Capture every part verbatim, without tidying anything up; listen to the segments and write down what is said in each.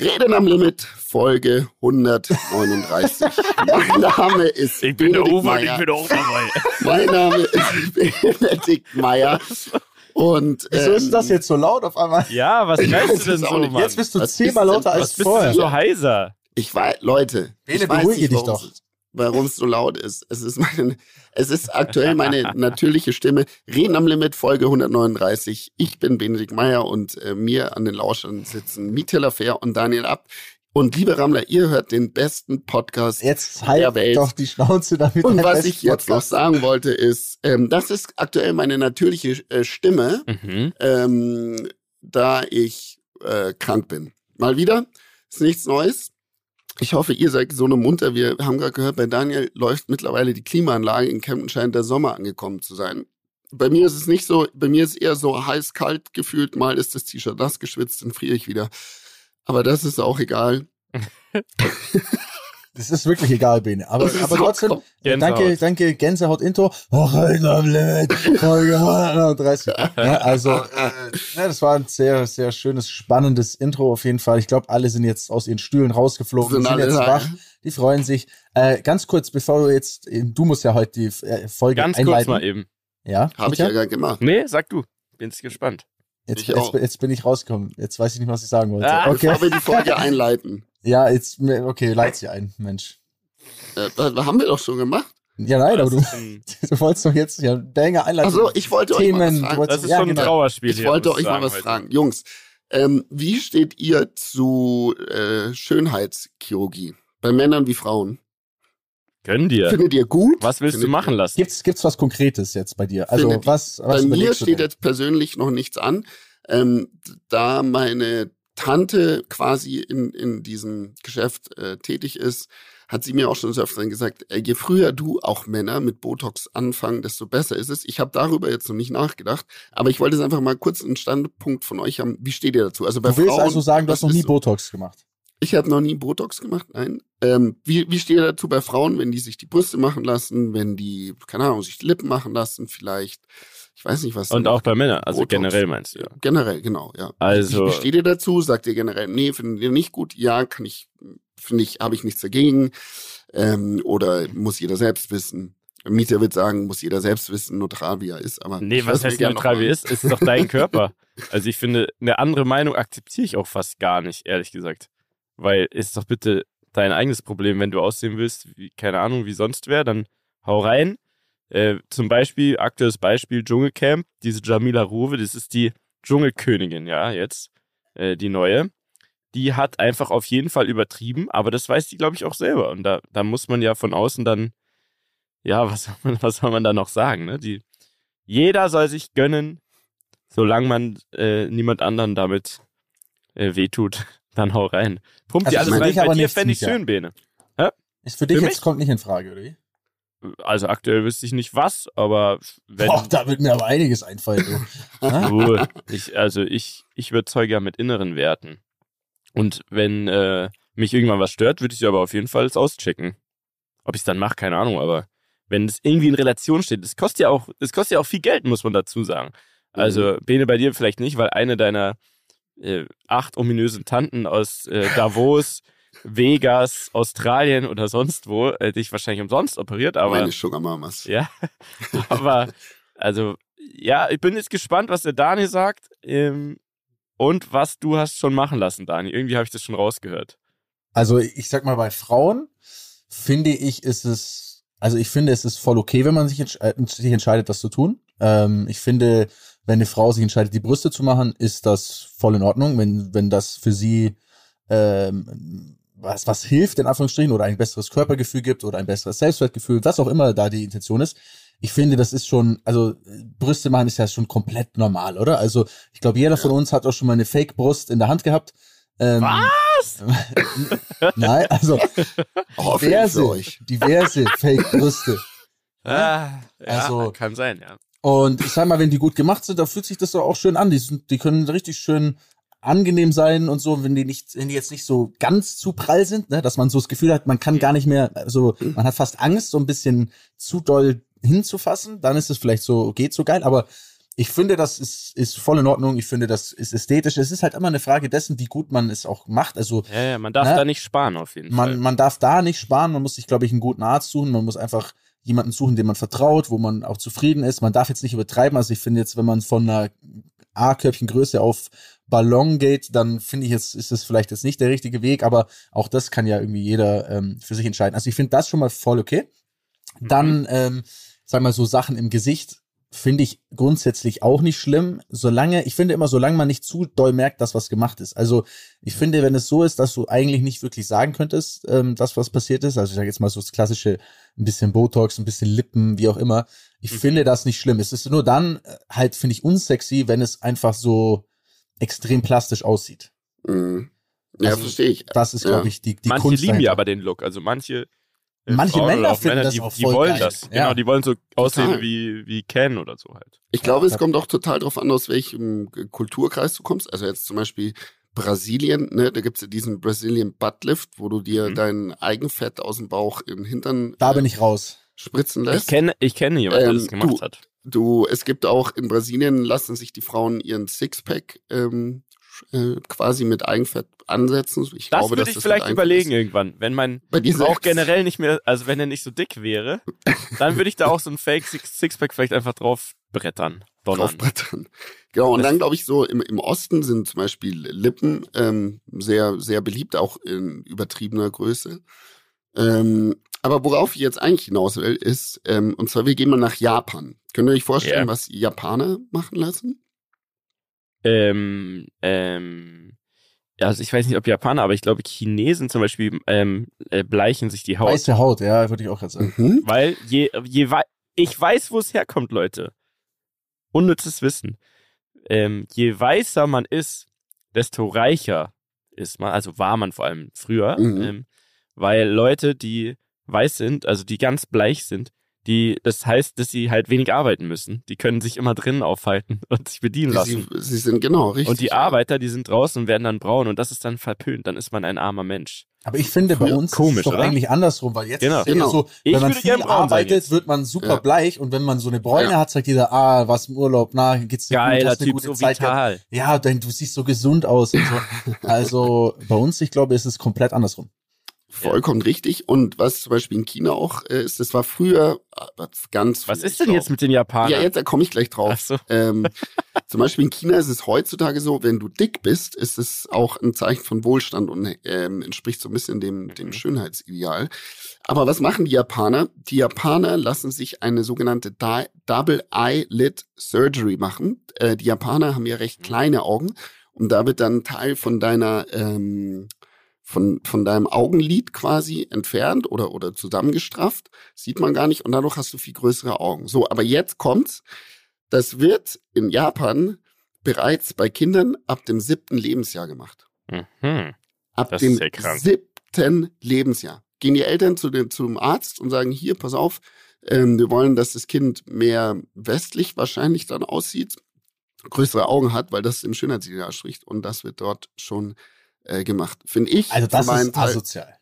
Reden am Limit, Folge hundertneununddreißig. Mein Name ist ich bin Benedikt der Uwe, Meier. Ich bin auch dabei. Mein Name ist Benedikt Meier. Und, ähm, wieso ist das jetzt so laut auf einmal? Ja, was weißt du denn so, Mann? Jetzt bist du was zehnmal lauter denn, als vorher. Was bist du so heiser? Ich weiß, Leute, Bene, ich weiß nicht, warum es so laut ist. Es ist, meine, es ist aktuell meine natürliche Stimme. Reden am Limit, Folge hundertneununddreißig. Ich bin Benedikt Meier und äh, mir an den Lauschern sitzen Mietela Fair und Daniel Abt. Und liebe Rammler, ihr hört den besten Podcast jetzt halt der Welt. Doch die Schnauze damit. Und was ich jetzt Podcast. noch sagen wollte ist, ähm, das ist aktuell meine natürliche äh, Stimme, mhm. ähm, da ich äh, krank bin. Mal wieder, ist nichts Neues. Ich hoffe, ihr seid gesund und munter. Wir haben gerade gehört, bei Daniel läuft mittlerweile die Klimaanlage. In Kempten scheint der Sommer angekommen zu sein. Bei mir ist es nicht so. Bei mir ist eher so heiß-kalt gefühlt. Mal ist das T-Shirt nass geschwitzt, dann friere ich wieder. Aber das ist auch egal. Das ist wirklich egal, Bene. Aber, aber trotzdem, Gänsehaut. danke, danke, Gänsehaut-Intro. Oh, Folge hundertneununddreißig. Ja, also, äh, ja, das war ein sehr, sehr schönes, spannendes Intro auf jeden Fall. Ich glaube, alle sind jetzt aus ihren Stühlen rausgeflogen, sind, sind jetzt rein. wach, die freuen sich. Äh, ganz kurz, bevor du jetzt, du musst ja heute die Folge ganz einleiten. Ganz kurz mal eben. Ja? Habe ich ja gar gemacht. Nee, sag du. Bin's gespannt. Jetzt, jetzt, jetzt bin ich rausgekommen. Jetzt weiß ich nicht, was ich sagen wollte. Ah, okay. Ich will die Folge einleiten. Ja, jetzt, okay, leit sie ein, Mensch. Äh, das haben wir doch schon gemacht. Ja, nein, aber du, du wolltest doch jetzt, ja, Banger einleiten. Also, ich wollte Themen, euch mal was fragen. Das ist ja, schon ein genau. Trauerspiel. Ich hier, wollte euch mal was heute. fragen. Jungs, ähm, wie steht ihr zu äh, Schönheitschirurgie? Bei Männern wie Frauen? Können dir. Findet ihr gut? Was willst Findet du machen lassen? Gibt's, gibt's was Konkretes jetzt bei dir? Also, Findet was, was bei mir steht jetzt persönlich noch nichts an. Ähm, da meine Tante quasi in, in diesem Geschäft äh, tätig ist, hat sie mir auch schon so öfter gesagt, äh, je früher du auch Männer mit Botox anfangen, desto besser ist es. Ich habe darüber jetzt noch nicht nachgedacht, aber ich wollte jetzt einfach mal kurz einen Standpunkt von euch haben. Wie steht ihr dazu? Also bei du willst Frauen, also sagen, du hast noch nie Botox gemacht? Ich habe noch nie Botox gemacht, nein. Ähm, wie, wie steht ihr dazu bei Frauen, wenn die sich die Brüste machen lassen, wenn die, keine Ahnung, sich die Lippen machen lassen vielleicht? Ich weiß nicht, was... Und auch bei Männern, also Botox. Generell meinst du? Ja. Generell, genau, ja. Also... Wie steht ihr dazu? Sagt ihr generell, nee, findet ihr nicht gut? Ja, kann ich, finde ich, habe ich nichts dagegen. Ähm, oder muss jeder selbst wissen? Mieter wird sagen, muss jeder selbst wissen, neutral wie er ist, aber... Nee, was heißt neutral wie er ist? Ist doch dein Körper. Also ich finde, eine andere Meinung akzeptiere ich auch fast gar nicht, ehrlich gesagt. Weil ist doch bitte dein eigenes Problem, wenn du aussehen willst, wie, keine Ahnung, wie sonst wer, dann hau rein. Äh, zum Beispiel, aktuelles Beispiel, Dschungelcamp, diese Jamila Ruwe, das ist die Dschungelkönigin, ja, jetzt, äh, die neue. Die hat einfach auf jeden Fall übertrieben, aber das weiß die, glaube ich, auch selber. Und da, da muss man ja von außen dann, ja, was soll man, was soll man da noch sagen, ne? Die, jeder soll sich gönnen, solange man äh, niemand anderen damit äh, wehtut. Dann hau rein. Pumpt also dir alles rein. Bei dir fände ich schön, Bene. Ja? Ist für dich für jetzt mich? Kommt nicht in Frage, oder wie? Also aktuell wüsste ich nicht was, aber wenn... Boah, da wird mir aber einiges einfallen. So. ich, also ich, ich überzeuge ja mit inneren Werten. Und wenn äh, mich irgendwann was stört, würde ich aber auf jeden Fall auschecken. Ob ich es dann mache, keine Ahnung, aber wenn es irgendwie in Relation steht, es kostet ja auch, es kostet ja auch viel Geld, muss man dazu sagen. Also mhm. Bene, bei dir vielleicht nicht, weil eine deiner... Äh, acht ominösen Tanten aus äh, Davos, Vegas, Australien oder sonst wo, äh, dich wahrscheinlich umsonst operiert, aber... Meine Sugar Mamas. Ja, aber, also, ja, ich bin jetzt gespannt, was der Dani sagt ähm, und was du hast schon machen lassen, Dani. Irgendwie habe ich das schon rausgehört. Also, ich sag mal, bei Frauen finde ich, ist es, also ich finde, es ist voll okay, wenn man sich, entsch- äh, sich entscheidet, das zu tun. Ähm, ich finde... Wenn eine Frau sich entscheidet, die Brüste zu machen, ist das voll in Ordnung. Wenn, wenn das für sie ähm, was, was hilft, in Anführungsstrichen, oder ein besseres Körpergefühl gibt oder ein besseres Selbstwertgefühl, was auch immer da die Intention ist. Ich finde, das ist schon, also Brüste machen ist ja schon komplett normal, oder? Also ich glaube, jeder von uns hat auch schon mal eine Fake-Brust in der Hand gehabt. Ähm, was? Nein, also diverse, diverse Fake-Brüste. Ah, ja, also, kann sein, ja. Und ich sag mal, wenn die gut gemacht sind, da fühlt sich das doch auch schön an. Die, sind, die können richtig schön angenehm sein und so, wenn die nicht, wenn die jetzt nicht so ganz zu prall sind, ne, dass man so das Gefühl hat, man kann gar nicht mehr, also man hat fast Angst, so ein bisschen zu doll hinzufassen, dann ist es vielleicht so, geht so geil. Aber ich finde, das ist, ist voll in Ordnung. Ich finde, das ist ästhetisch. Es ist halt immer eine Frage dessen, wie gut man es auch macht. Also, ja, ja, man darf ne? da nicht sparen auf jeden man, Fall. Man darf da nicht sparen. Man muss sich, glaube ich, einen guten Arzt suchen. Man muss einfach jemanden suchen, dem man vertraut, wo man auch zufrieden ist. Man darf jetzt nicht übertreiben. Also ich finde jetzt, wenn man von einer A-Körbchengröße auf Ballon geht, dann finde ich, jetzt ist das vielleicht jetzt nicht der richtige Weg. Aber auch das kann ja irgendwie jeder ähm, für sich entscheiden. Also ich finde das schon mal voll okay. Mhm. Dann, ähm, sag mal, so Sachen im Gesicht finde ich grundsätzlich auch nicht schlimm, solange, ich finde immer, solange man nicht zu doll merkt, dass was gemacht ist. Also ich finde, wenn es so ist, dass du eigentlich nicht wirklich sagen könntest, ähm, dass was passiert ist, also ich sage jetzt mal so das klassische, ein bisschen Botox, ein bisschen Lippen, wie auch immer, ich mhm. finde das nicht schlimm. Es ist nur dann halt, finde ich, unsexy, wenn es einfach so extrem plastisch aussieht. Mhm. Ja, also, verstehe ich. Das ist, ja. glaube ich, die, die manche Kunst. Manche lieben ja aber den Look, also manche Manche Frauen Männer finden Männer, das die, auch voll die wollen geil. Das, genau, ja. Die wollen so aussehen wie, wie Ken oder so halt. Ich glaube, es kommt auch total drauf an, aus welchem Kulturkreis du kommst. Also jetzt zum Beispiel Brasilien, ne, da gibt's ja diesen Brazilian Buttlift, wo du dir mhm. dein Eigenfett aus dem Bauch in den Hintern Da äh, bin ich raus. Spritzen lässt. Ich kenne, ich kenne jemanden, ähm, der das gemacht du, hat. Du, es gibt auch in Brasilien, lassen sich die Frauen ihren Sixpack ähm, quasi mit Eigenfett ansetzen. Ich das glaube, würde ich das vielleicht überlegen ist. Irgendwann, wenn mein Bauch generell nicht mehr, also wenn er nicht so dick wäre, dann würde ich da auch so ein Fake Sixpack vielleicht einfach drauf brettern. Drauf brettern. Genau, und dann glaube ich so, im, im Osten sind zum Beispiel Lippen ähm, sehr, sehr beliebt, auch in übertriebener Größe. Ähm, aber worauf ich jetzt eigentlich hinaus will, ist, ähm, und zwar wir gehen mal nach Japan. Könnt ihr euch vorstellen, yeah. was Japaner machen lassen? Ähm, ähm, also ich weiß nicht, ob Japaner, aber ich glaube, Chinesen zum Beispiel ähm, äh, bleichen sich die Haut. Weiße Haut, ja, würde ich auch jetzt sagen. Mhm. Weil, je, je wei- ich weiß, wo es herkommt, Leute. Unnützes Wissen. Ähm, je weißer man ist, desto reicher ist man, also war man vor allem früher, mhm. ähm, weil Leute, die weiß sind, also die ganz bleich sind, die, das heißt, dass sie halt wenig arbeiten müssen. Die können sich immer drinnen aufhalten und sich bedienen lassen. Sie, sie sind genau richtig. Und die Arbeiter, die sind draußen und werden dann braun und das ist dann verpönt. Dann ist man ein armer Mensch. Aber ich finde, bei uns komisch, ist es doch oder? Eigentlich andersrum, weil jetzt genau. ist es genau. so, wenn ich man viel arbeitet, wird man super ja. bleich und wenn man so eine Bräune ja. hat, sagt jeder, ah, was im Urlaub, na, geht's dir Geiler gut, hast eine Typ, gute so Zeit vital. Ja, denn du siehst so gesund aus und so. Also bei uns, ich glaube, ist es komplett andersrum. Vollkommen ja. richtig. Und was zum Beispiel in China auch ist, das war früher ganz Was früher, ist denn glaub, jetzt mit den Japanern? Ja, jetzt, da komme ich gleich drauf. So. Ähm, zum Beispiel in China ist es heutzutage so, wenn du dick bist, ist es auch ein Zeichen von Wohlstand und ähm, entspricht so ein bisschen dem, dem Schönheitsideal. Aber was machen die Japaner? Die Japaner lassen sich eine sogenannte Di- Double Eyelid Surgery machen. Äh, die Japaner haben ja recht kleine Augen und da wird dann Teil von deiner... Ähm, von von deinem Augenlid quasi entfernt oder oder zusammengestrafft, sieht man gar nicht und dadurch hast du viel größere Augen. So, aber jetzt kommt's, das wird in Japan bereits bei Kindern ab dem siebten Lebensjahr gemacht. Mhm. Ab das dem siebten Lebensjahr gehen die Eltern zu dem zum Arzt und sagen, hier, pass auf, ähm, wir wollen, dass das Kind mehr westlich wahrscheinlich dann aussieht, größere Augen hat, weil das im Schönheitsideal spricht und das wird dort schon gemacht, finde ich. Also das ist Teil. Asozial.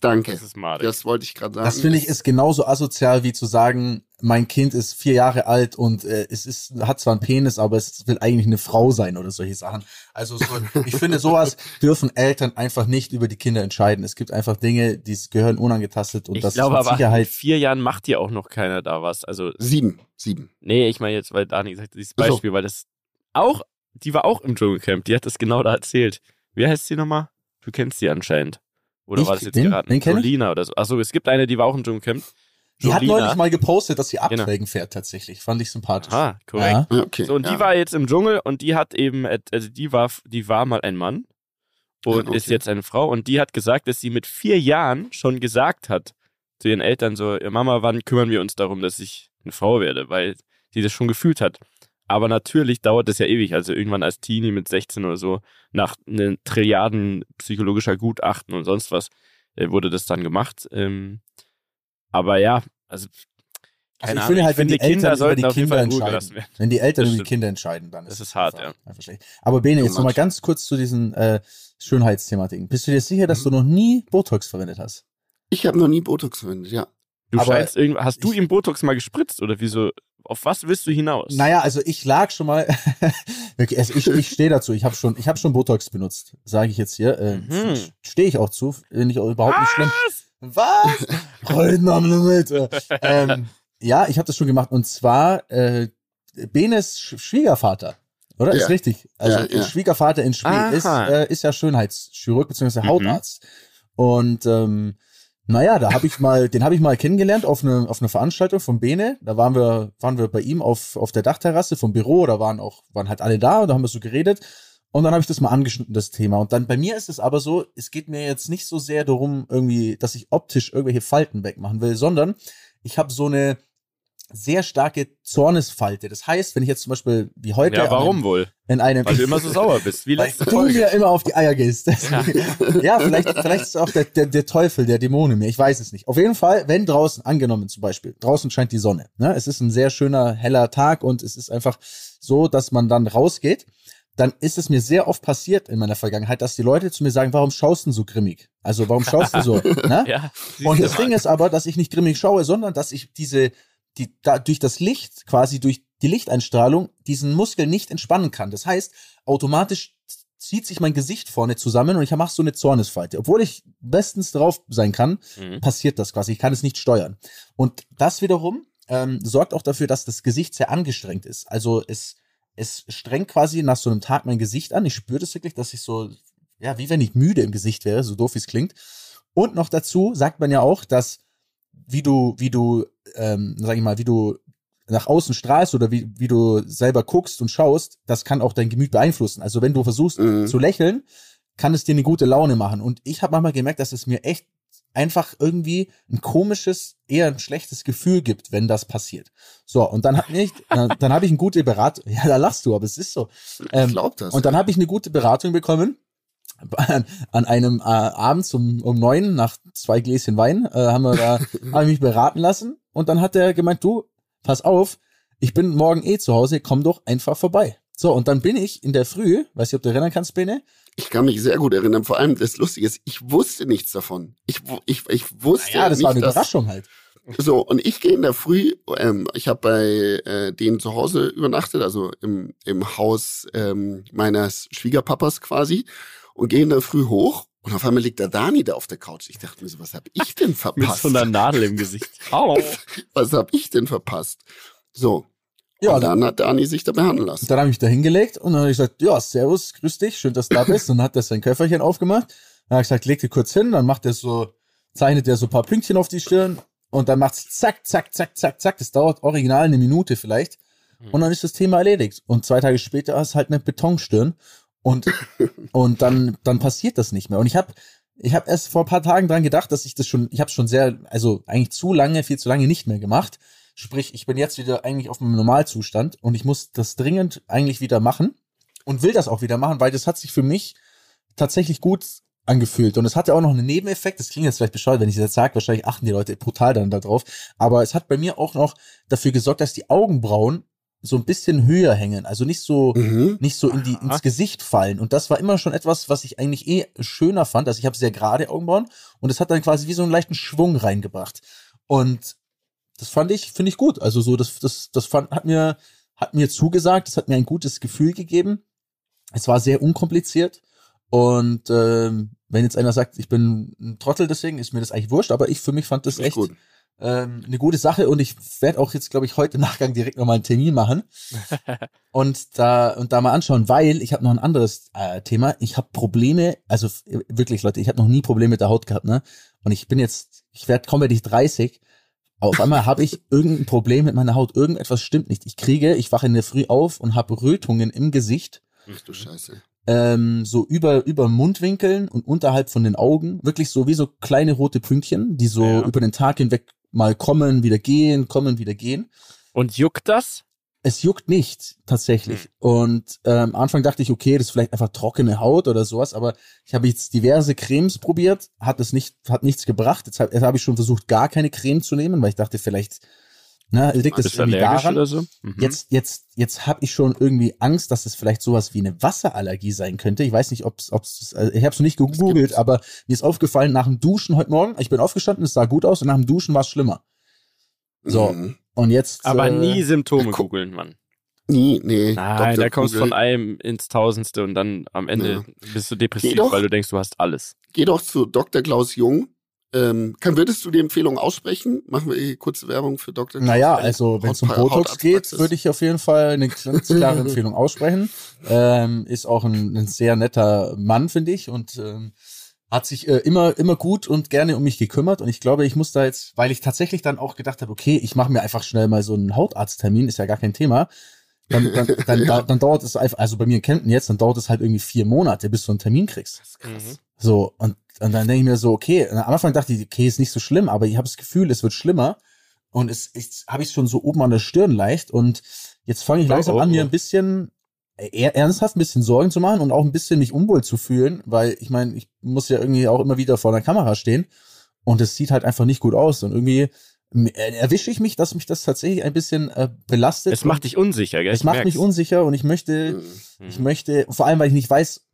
Danke. Das ist madig. Das wollte ich gerade sagen. Das finde ich ist genauso asozial wie zu sagen, mein Kind ist vier Jahre alt und äh, es ist hat zwar einen Penis, aber es will eigentlich eine Frau sein oder solche Sachen. Also so, ich finde sowas dürfen Eltern einfach nicht über die Kinder entscheiden. Es gibt einfach Dinge, die gehören unangetastet und ich das glaube, ist mit Sicherheit. Aber in vier Jahren macht dir auch noch keiner da was. Also sieben, sieben. Nee, ich meine jetzt, weil Dani gesagt hat, dieses Beispiel, so. Weil das auch, die war auch im Dschungelcamp, die hat das genau da erzählt. Wie heißt sie nochmal? Du kennst sie anscheinend. Oder ich, war das jetzt den, geraten? Den Jolina oder so. Achso, es gibt eine, die war auch im Dschungelcamp. Die Jolina. Hat neulich mal gepostet, dass sie Abträgen genau. fährt tatsächlich. Fand ich sympathisch. Ah, korrekt. Ja. Okay, so, und ja. die war jetzt im Dschungel und die hat eben, also die war, die war mal ein Mann und ja, okay. ist jetzt eine Frau und die hat gesagt, dass sie mit vier Jahren schon gesagt hat zu ihren Eltern so, Mama, wann kümmern wir uns darum, dass ich eine Frau werde? Weil sie das schon gefühlt hat. Aber natürlich dauert das ja ewig. Also irgendwann als Teenie mit sechzehn oder so, nach ne Trilliarden psychologischer Gutachten und sonst was, äh, wurde das dann gemacht. Ähm, aber ja, also, keine also ich Ahnung. Finde halt, ich wenn finde, die Kinder Eltern sollten über die Kinder entscheiden. Wenn die Eltern über die Kinder entscheiden, dann ist das ist hart, einfach, ja. Einfach schlecht. Aber Bene, jetzt nochmal ganz kurz zu diesen äh, Schönheitsthematiken. Bist du dir sicher, dass mhm. du noch nie Botox verwendet hast? Ich habe noch nie Botox verwendet, ja. Du scheinst irgendwas. Hast du ihm Botox mal gespritzt oder wieso? Auf was willst du hinaus? Naja, also ich lag schon mal. also ich ich stehe dazu. Ich habe schon, ich hab schon Botox benutzt, sage ich jetzt hier. Äh, mhm. Stehe ich auch zu. Finde ich auch überhaupt was? Nicht schlimm. Was? Heute am Limit. Ähm, ja, ich habe das schon gemacht. Und zwar äh, Benes Schwiegervater. Oder? Ja. Ist richtig. Also ja, ja. Schwiegervater in Spee ist, äh, ist ja Schönheitschirurg bzw. Hautarzt. Mhm. Und ähm, naja, da habe ich mal, den habe ich mal kennengelernt auf eine auf eine Veranstaltung von Bene. Da waren wir waren wir bei ihm auf auf der Dachterrasse vom Büro. Da waren auch waren halt alle da und da haben wir so geredet. Und dann habe ich das mal angeschnitten, das Thema. Und dann bei mir ist es aber so, es geht mir jetzt nicht so sehr darum, irgendwie, dass ich optisch irgendwelche Falten wegmachen will, sondern ich habe so eine sehr starke Zornesfalte. Das heißt, wenn ich jetzt zum Beispiel wie heute. Ja, warum einem, wohl? In einem, weil du immer so sauer bist. Wie weil du mir immer auf die Eier gehst. Ja, ja vielleicht, vielleicht ist es auch der, der, der Teufel, der Dämon in mir. Ich weiß es nicht. Auf jeden Fall, wenn draußen, angenommen zum Beispiel, draußen scheint die Sonne. Ne? Es ist ein sehr schöner, heller Tag und es ist einfach so, dass man dann rausgeht. Dann ist es mir sehr oft passiert in meiner Vergangenheit, dass die Leute zu mir sagen, warum schaust du so grimmig? Also, warum schaust du so? Ne? Ja, und das Ding ist aber, dass ich nicht grimmig schaue, sondern dass ich diese Die, da, durch das Licht, quasi durch die Lichteinstrahlung, diesen Muskel nicht entspannen kann. Das heißt, automatisch zieht sich mein Gesicht vorne zusammen und ich mache so eine Zornesfalte. Obwohl ich bestens drauf sein kann, mhm. passiert das quasi. Ich kann es nicht steuern. Und das wiederum ähm, sorgt auch dafür, dass das Gesicht sehr angestrengt ist. Also es, es strengt quasi nach so einem Tag mein Gesicht an. Ich spüre das wirklich, dass ich so, ja, wie wenn ich müde im Gesicht wäre, so doof wie es klingt. Und noch dazu sagt man ja auch, dass wie du, wie du, ähm, sag ich mal, wie du nach außen strahlst oder wie, wie du selber guckst und schaust, das kann auch dein Gemüt beeinflussen. Also wenn du versuchst mhm. zu lächeln, kann es dir eine gute Laune machen. Und ich habe manchmal gemerkt, dass es mir echt einfach irgendwie ein komisches, eher ein schlechtes Gefühl gibt, wenn das passiert. So, und dann habe ich, dann habe ich eine gute Beratung. Ja, da lachst du, aber es ist so. Ähm, ich glaub das. Und dann habe ich eine gute Beratung bekommen. An, an einem äh, Abend um, um neun nach zwei Gläschen Wein äh, haben wir da hab ich mich beraten lassen und dann hat er gemeint, du, pass auf, ich bin morgen eh zu Hause, komm doch einfach vorbei. So, und dann bin ich in der Früh, weiß nicht, ob du erinnern kannst, Bene? Ich kann mich sehr gut erinnern, vor allem das Lustige ist, ich wusste nichts davon. Ich, ich, ich wusste naja, das nicht, war eine Überraschung halt. So, und ich gehe in der Früh, ähm, ich habe bei äh, denen zu Hause übernachtet, also im, im Haus ähm, meines Schwiegerpapas quasi. Und gehen da früh hoch und auf einmal liegt der Dani da auf der Couch. Ich dachte mir so, was habe ich denn verpasst? Mit so einer Nadel im Gesicht. Au. Was habe ich denn verpasst? So. Ja, und dann, dann hat Dani sich da behandeln lassen. Dann habe ich da hingelegt und dann habe ich gesagt, ja, servus, grüß dich, schön, dass du da bist. Und dann hat er sein Köfferchen aufgemacht. Dann habe ich gesagt, leg dir kurz hin. Dann macht er so, zeichnet er so ein paar Pünktchen auf die Stirn und dann macht es zack, zack, zack, zack, zack. Das dauert original eine Minute vielleicht. Und dann ist das Thema erledigt. Und zwei Tage später ist halt eine Betonstirn. Und, und dann, dann passiert das nicht mehr. Und ich habe ich hab erst vor ein paar Tagen dran gedacht, dass ich das schon, ich habe es schon sehr, also eigentlich zu lange, viel zu lange nicht mehr gemacht. Sprich, ich bin jetzt wieder eigentlich auf einem Normalzustand und ich muss das dringend eigentlich wieder machen und will das auch wieder machen, weil das hat sich für mich tatsächlich gut angefühlt. Und es hatte auch noch einen Nebeneffekt, das klingt jetzt vielleicht bescheuert, wenn ich das jetzt sage, wahrscheinlich achten die Leute brutal dann da drauf. Aber es hat bei mir auch noch dafür gesorgt, dass die Augenbrauen so ein bisschen höher hängen, also nicht so mhm. nicht so in die, ins Gesicht fallen. Und das war immer schon etwas, was ich eigentlich eh schöner fand. Also ich habe sehr gerade Augenbrauen und es hat dann quasi wie so einen leichten Schwung reingebracht. Und das fand ich, finde ich gut. Also so, das, das, das fand, hat mir, hat mir zugesagt, das hat mir ein gutes Gefühl gegeben. Es war sehr unkompliziert. Und ähm, wenn jetzt einer sagt, ich bin ein Trottel, deswegen ist mir das eigentlich wurscht, aber ich für mich fand das echt gut. Ähm, eine gute Sache und ich werde auch jetzt, glaube ich, heute im Nachgang direkt nochmal einen Termin machen und da und da mal anschauen, weil ich habe noch ein anderes äh, Thema. Ich habe Probleme, also wirklich, Leute, ich habe noch nie Probleme mit der Haut gehabt, ne? Und ich bin jetzt, ich werde kaum werde ich dreißig, aber auf einmal habe ich irgendein Problem mit meiner Haut, irgendetwas stimmt nicht. Ich kriege, ich wache in der Früh auf und habe Rötungen im Gesicht. Ach du Scheiße. Ähm, so über über Mundwinkeln und unterhalb von den Augen, wirklich so wie so kleine rote Pünktchen, die so ja. über den Tag hinweg mal kommen, wieder gehen, kommen, wieder gehen. Und juckt das? Es juckt nicht, tatsächlich. Und ähm, am Anfang dachte ich, okay, das ist vielleicht einfach trockene Haut oder sowas, aber ich habe jetzt diverse Cremes probiert, hat es nicht, hat nichts gebracht. Jetzt habe hab ich schon versucht, gar keine Creme zu nehmen, weil ich dachte, vielleicht na, liegt das irgendwie daran. Oder so? Mhm. Jetzt, jetzt, jetzt habe ich schon irgendwie Angst, dass es vielleicht sowas wie eine Wasserallergie sein könnte. Ich weiß nicht, ob es, also ich habe es noch nicht gegoogelt, aber mir ist aufgefallen, nach dem Duschen heute Morgen, ich bin aufgestanden, es sah gut aus und nach dem Duschen war es schlimmer. So, mhm. Und jetzt... Aber äh, nie Symptome googeln, Mann. Nie, nee. Nein, Doktor da kommst du von einem ins Tausendste und dann am Ende ja. bist du depressiv, doch, weil du denkst, du hast alles. Geh doch zu Doktor Klaus Jung. Ähm, kann, würdest du die Empfehlung aussprechen? Machen wir hier kurze Werbung für Doktor Klaus. Naja, also wenn es um Botox geht, würde ich auf jeden Fall eine ganz klare Empfehlung aussprechen. Ähm, ist auch ein, ein sehr netter Mann, finde ich. Und ähm, hat sich äh, immer immer gut und gerne um mich gekümmert. Und ich glaube, ich muss da jetzt, weil ich tatsächlich dann auch gedacht habe, okay, ich mache mir einfach schnell mal so einen Hautarzttermin, ist ja gar kein Thema. Dann, dann, dann, ja. dann, dann dauert es einfach, also bei mir in Kempten jetzt, dann dauert es halt irgendwie vier Monate, bis du einen Termin kriegst. Das ist krass. So, und, und dann denke ich mir so, okay, am Anfang dachte ich, okay, ist nicht so schlimm, aber ich habe das Gefühl, es wird schlimmer. Und es habe ich schon so oben an der Stirn leicht. Und jetzt fange ich langsam an, mir ein bisschen äh, ernsthaft ein bisschen Sorgen zu machen und auch ein bisschen mich unwohl zu fühlen, weil ich meine, ich muss ja irgendwie auch immer wieder vor der Kamera stehen. Und es sieht halt einfach nicht gut aus. Und irgendwie erwische ich mich, dass mich das tatsächlich ein bisschen äh, belastet. Es macht dich unsicher, gell? Es macht mich unsicher und ich möchte, mhm. ich möchte, vor allem, weil ich nicht weiß,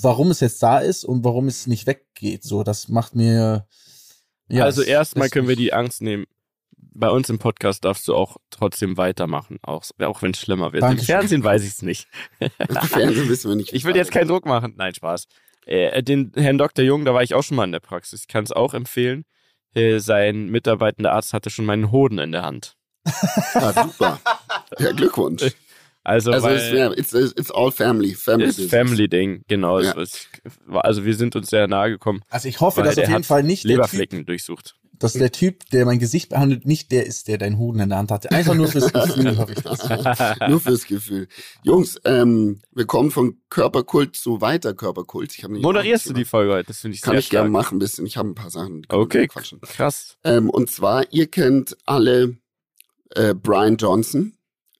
warum es jetzt da ist und warum es nicht weggeht. So, das macht mir. Ja, also erstmal können wir die Angst nehmen. Bei uns im Podcast darfst du auch trotzdem weitermachen, auch, auch wenn es schlimmer wird. Dankeschön. Im Fernsehen weiß ich es nicht. Im Fernsehen wissen wir nicht. Ich will jetzt keinen Druck machen. Nein, Spaß. Äh, den Herrn Doktor Jung, da war ich auch schon mal in der Praxis. Ich kann es auch empfehlen. Sein mitarbeitender Arzt hatte schon meinen Hoden in der Hand. Ah, super. Ja, Glückwunsch. Also, also weil, it's, it's, it's all family. Family ist Family-Ding, genau. Ja. Es, also wir sind uns sehr nahe gekommen. Also ich hoffe, dass auf jeden Fall nicht Leberflecken der Typ, durchsucht. Dass der Typ, der mein Gesicht behandelt, nicht der ist, der deinen Hoden in der Hand hatte. Einfach nur fürs Gefühl, hoffe ich das. Nur fürs Gefühl. Jungs, ähm, wir kommen von Körperkult zu weiter Körperkult. Ich hab Moderierst du die Folge heute? Das finde ich sehr Kann ich stark. gerne machen ein bisschen. Ich habe ein paar Sachen. Okay, krass. Ähm, und zwar, ihr kennt alle äh, Brian Johnson.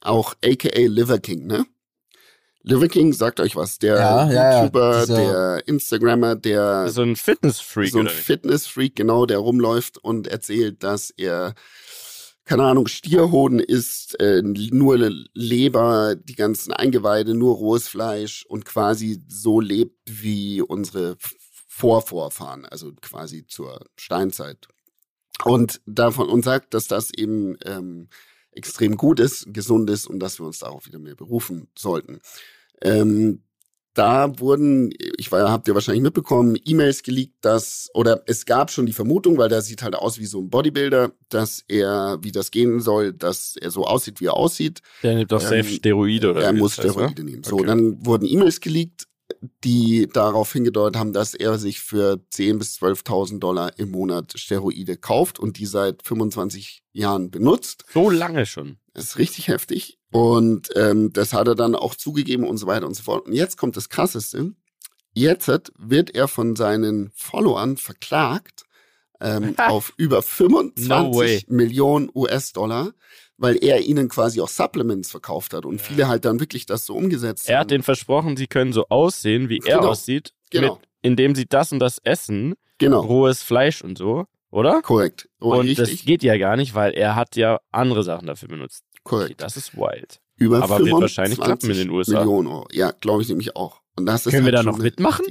Auch a k a. Liver King, ne? Liver King sagt euch was. Der ja, ja, YouTuber, der Instagrammer, der... So ein Fitnessfreak. So ein Fitnessfreak, genau, der rumläuft und erzählt, dass er, keine Ahnung, Stierhoden isst, äh, nur Leber, die ganzen Eingeweide, nur rohes Fleisch und quasi so lebt wie unsere Vorvorfahren, also quasi zur Steinzeit. Und davon und sagt, dass das eben... Ähm, extrem gut ist, gesund ist und dass wir uns darauf wieder mehr berufen sollten. Ähm, da wurden, ich war, habt ihr wahrscheinlich mitbekommen, E-Mails geleakt, dass, oder es gab schon die Vermutung, weil der sieht halt aus wie so ein Bodybuilder, dass er, wie das gehen soll, dass er so aussieht, wie er aussieht. Der nimmt doch ähm, safe Steroide oder Er muss Steroide heißt, nehmen. So, okay. Dann wurden E-Mails geleakt, die darauf hingedeutet haben, dass er sich für zehntausend bis zwölftausend Dollar im Monat Steroide kauft und die seit fünfundzwanzig Jahren benutzt. So lange schon. Das ist richtig heftig. Und ähm, das hat er dann auch zugegeben und so weiter und so fort. Und jetzt kommt das Krasseste. Jetzt wird er von seinen Followern verklagt ähm, auf über fünfundzwanzig no Millionen U S-Dollar, weil er ihnen quasi auch Supplements verkauft hat und ja. viele halt dann wirklich das so umgesetzt er haben. Er hat denen versprochen, sie können so aussehen, wie genau. er aussieht, genau. mit, indem sie das und das essen, genau. rohes Fleisch und so, oder? Korrekt. Oh, und richtig. Das geht ja gar nicht, weil er hat ja andere Sachen dafür benutzt. Korrekt. Okay, das ist wild. Über Aber wird wahrscheinlich klappen in den U S A. Millionen Euro. Ja, glaube ich nämlich auch. Und das ist können halt wir da noch mitmachen?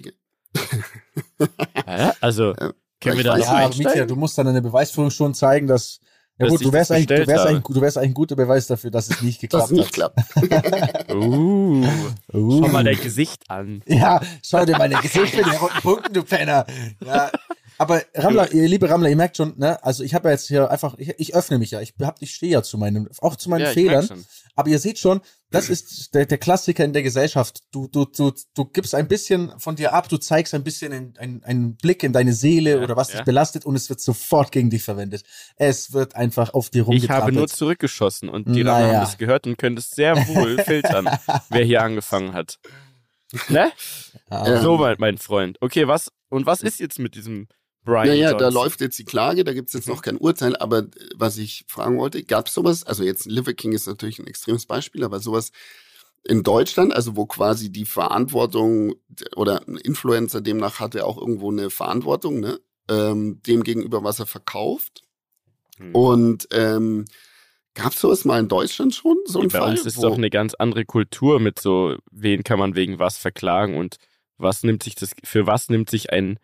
ja, also, ja, können wir da noch ja, Mietja, du musst dann eine Beweisführung schon zeigen, dass Ja gut, du wärst, eigentlich, du, wärst eigentlich, du wärst eigentlich ein guter Beweis dafür, dass es nicht geklappt hat. Dass es nicht klappt. uh, uh. Schau mal dein Gesicht an. Ja, schau dir mal dein Gesicht mit den roten Punkten, du Penner. Ja. Aber Rammler, ihr liebe Rammler, ihr merkt schon, ne, also ich habe ja jetzt hier einfach, ich, ich öffne mich ja, ich, hab, ich stehe ja zu meinen, auch zu meinen ja, Fehlern. Aber ihr seht schon, das ist der, der Klassiker in der Gesellschaft. Du, du, du, du gibst ein bisschen von dir ab, du zeigst ein bisschen in, ein, einen Blick in deine Seele ja, oder was ja. dich belastet und es wird sofort gegen dich verwendet. Es wird einfach auf dir rumgetrampelt. Ich habe nur zurückgeschossen und die naja. Rammler haben das gehört und können das sehr wohl filtern, wer hier angefangen hat. Ne? Um. So, mein Freund. Okay, was, und was ist jetzt mit diesem Brian Naja, Johnson. Da läuft jetzt die Klage, da gibt es jetzt noch kein Urteil, aber was ich fragen wollte, gab es sowas, also jetzt Liver King ist natürlich ein extremes Beispiel, aber sowas in Deutschland, also wo quasi die Verantwortung oder ein Influencer demnach hat er auch irgendwo eine Verantwortung, ne? ähm, dem gegenüber, was er verkauft. Hm. Und ähm, gab es sowas mal in Deutschland schon? So ein Bei Fall, uns ist doch eine ganz andere Kultur mit so, wen kann man wegen was verklagen und was nimmt sich das, für was nimmt sich ein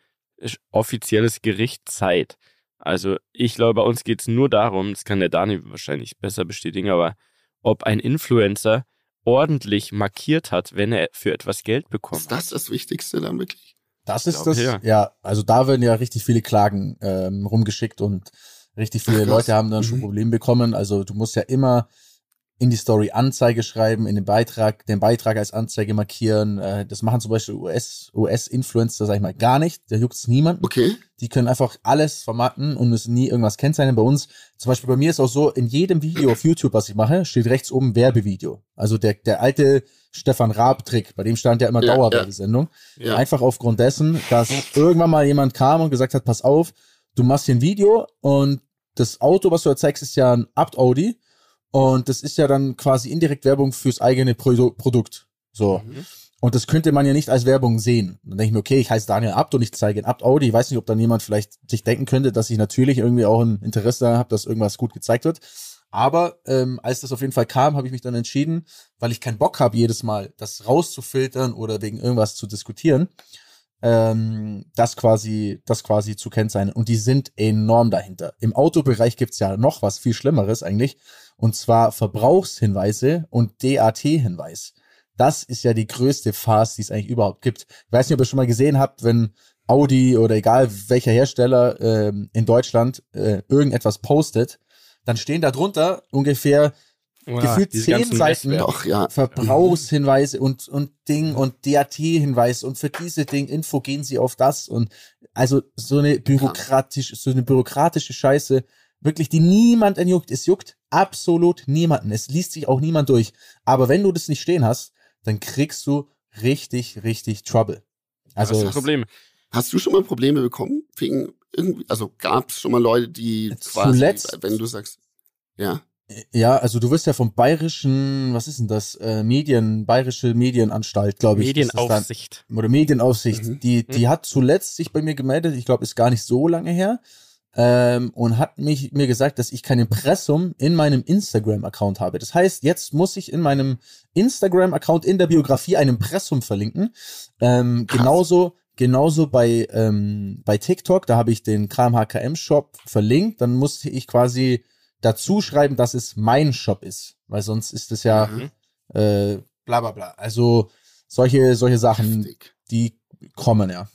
offizielles Gericht Zeit. Also ich glaube, bei uns geht es nur darum, das kann der Dani wahrscheinlich besser bestätigen, aber ob ein Influencer ordentlich markiert hat, wenn er für etwas Geld bekommt. Ist das das Wichtigste dann wirklich? Das ist das, ja. ja. Also da werden ja richtig viele Klagen ähm, rumgeschickt und richtig viele Ach, Leute haben dann mhm. schon Probleme bekommen. Also du musst ja immer in die Story Anzeige schreiben, in den Beitrag, den Beitrag als Anzeige markieren. Das machen zum Beispiel U S-Influencer, sag ich mal, gar nicht. Da juckt es niemanden. Okay. Die können einfach alles vermarkten und müssen nie irgendwas kennzeichnen. Bei uns, zum Beispiel bei mir ist auch so, in jedem Video auf YouTube, was ich mache, steht rechts oben Werbevideo. Also der, der alte Stefan Raab-Trick, bei dem stand ja immer ja, Dauerwerbesendung. Ja. Ja. Einfach aufgrund dessen, dass irgendwann mal jemand kam und gesagt hat, pass auf, du machst hier ein Video und das Auto, was du da zeigst, ist ja ein Abt-Audi. Und das ist ja dann quasi indirekt Werbung fürs eigene Pro- Produkt. So. Mhm. Und das könnte man ja nicht als Werbung sehen. Dann denke ich mir, okay, ich heiße Daniel Abt und ich zeige in Abt Audi. Ich weiß nicht, ob dann jemand vielleicht sich denken könnte, dass ich natürlich irgendwie auch ein Interesse daran habe, dass irgendwas gut gezeigt wird. Aber ähm, als das auf jeden Fall kam, habe ich mich dann entschieden, weil ich keinen Bock habe, jedes Mal das rauszufiltern oder wegen irgendwas zu diskutieren, ähm, das quasi, das quasi zu kennzeichnen. Und die sind enorm dahinter. Im Autobereich gibt's ja noch was viel Schlimmeres eigentlich. Und zwar Verbrauchshinweise und D A T-Hinweis. Das ist ja die größte Farce, die es eigentlich überhaupt gibt. Ich weiß nicht, ob ihr schon mal gesehen habt, wenn Audi oder egal welcher Hersteller äh, in Deutschland äh, irgendetwas postet, dann stehen da drunter ungefähr ja, gefühlt zehn Seiten doch, ja. Verbrauchshinweise und, und Ding und D A T-Hinweis und für diese Ding Info gehen sie auf das und also so eine bürokratische, so eine bürokratische Scheiße. Wirklich, die niemanden juckt. Es juckt absolut niemanden. Es liest sich auch niemand durch. Aber wenn du das nicht stehen hast, dann kriegst du richtig, richtig Trouble. Also das ist ein Problem. Hast du schon mal Probleme bekommen? Wegen irgendwie, also gab es schon mal Leute, die quasi, zuletzt, wenn du sagst, ja. Ja, also du wirst ja vom Bayerischen, was ist denn das, äh, Medien, Bayerische Medienanstalt, glaube ich. Medienaufsicht. Dann, oder Medienaufsicht. Mhm. Die, die mhm. hat zuletzt sich bei mir gemeldet. Ich glaube, ist gar nicht so lange her. Ähm, und hat mich mir gesagt, dass ich kein Impressum in meinem Instagram-Account habe. Das heißt, jetzt muss ich in meinem Instagram-Account in der Biografie ein Impressum verlinken. Ähm, genauso genauso bei ähm, bei TikTok, da habe ich den K M H K M-Shop verlinkt. Dann musste ich quasi dazu schreiben, dass es mein Shop ist, weil sonst ist es ja mhm. äh, bla bla bla. Also solche solche Sachen, Heftig. Die kommen, ja.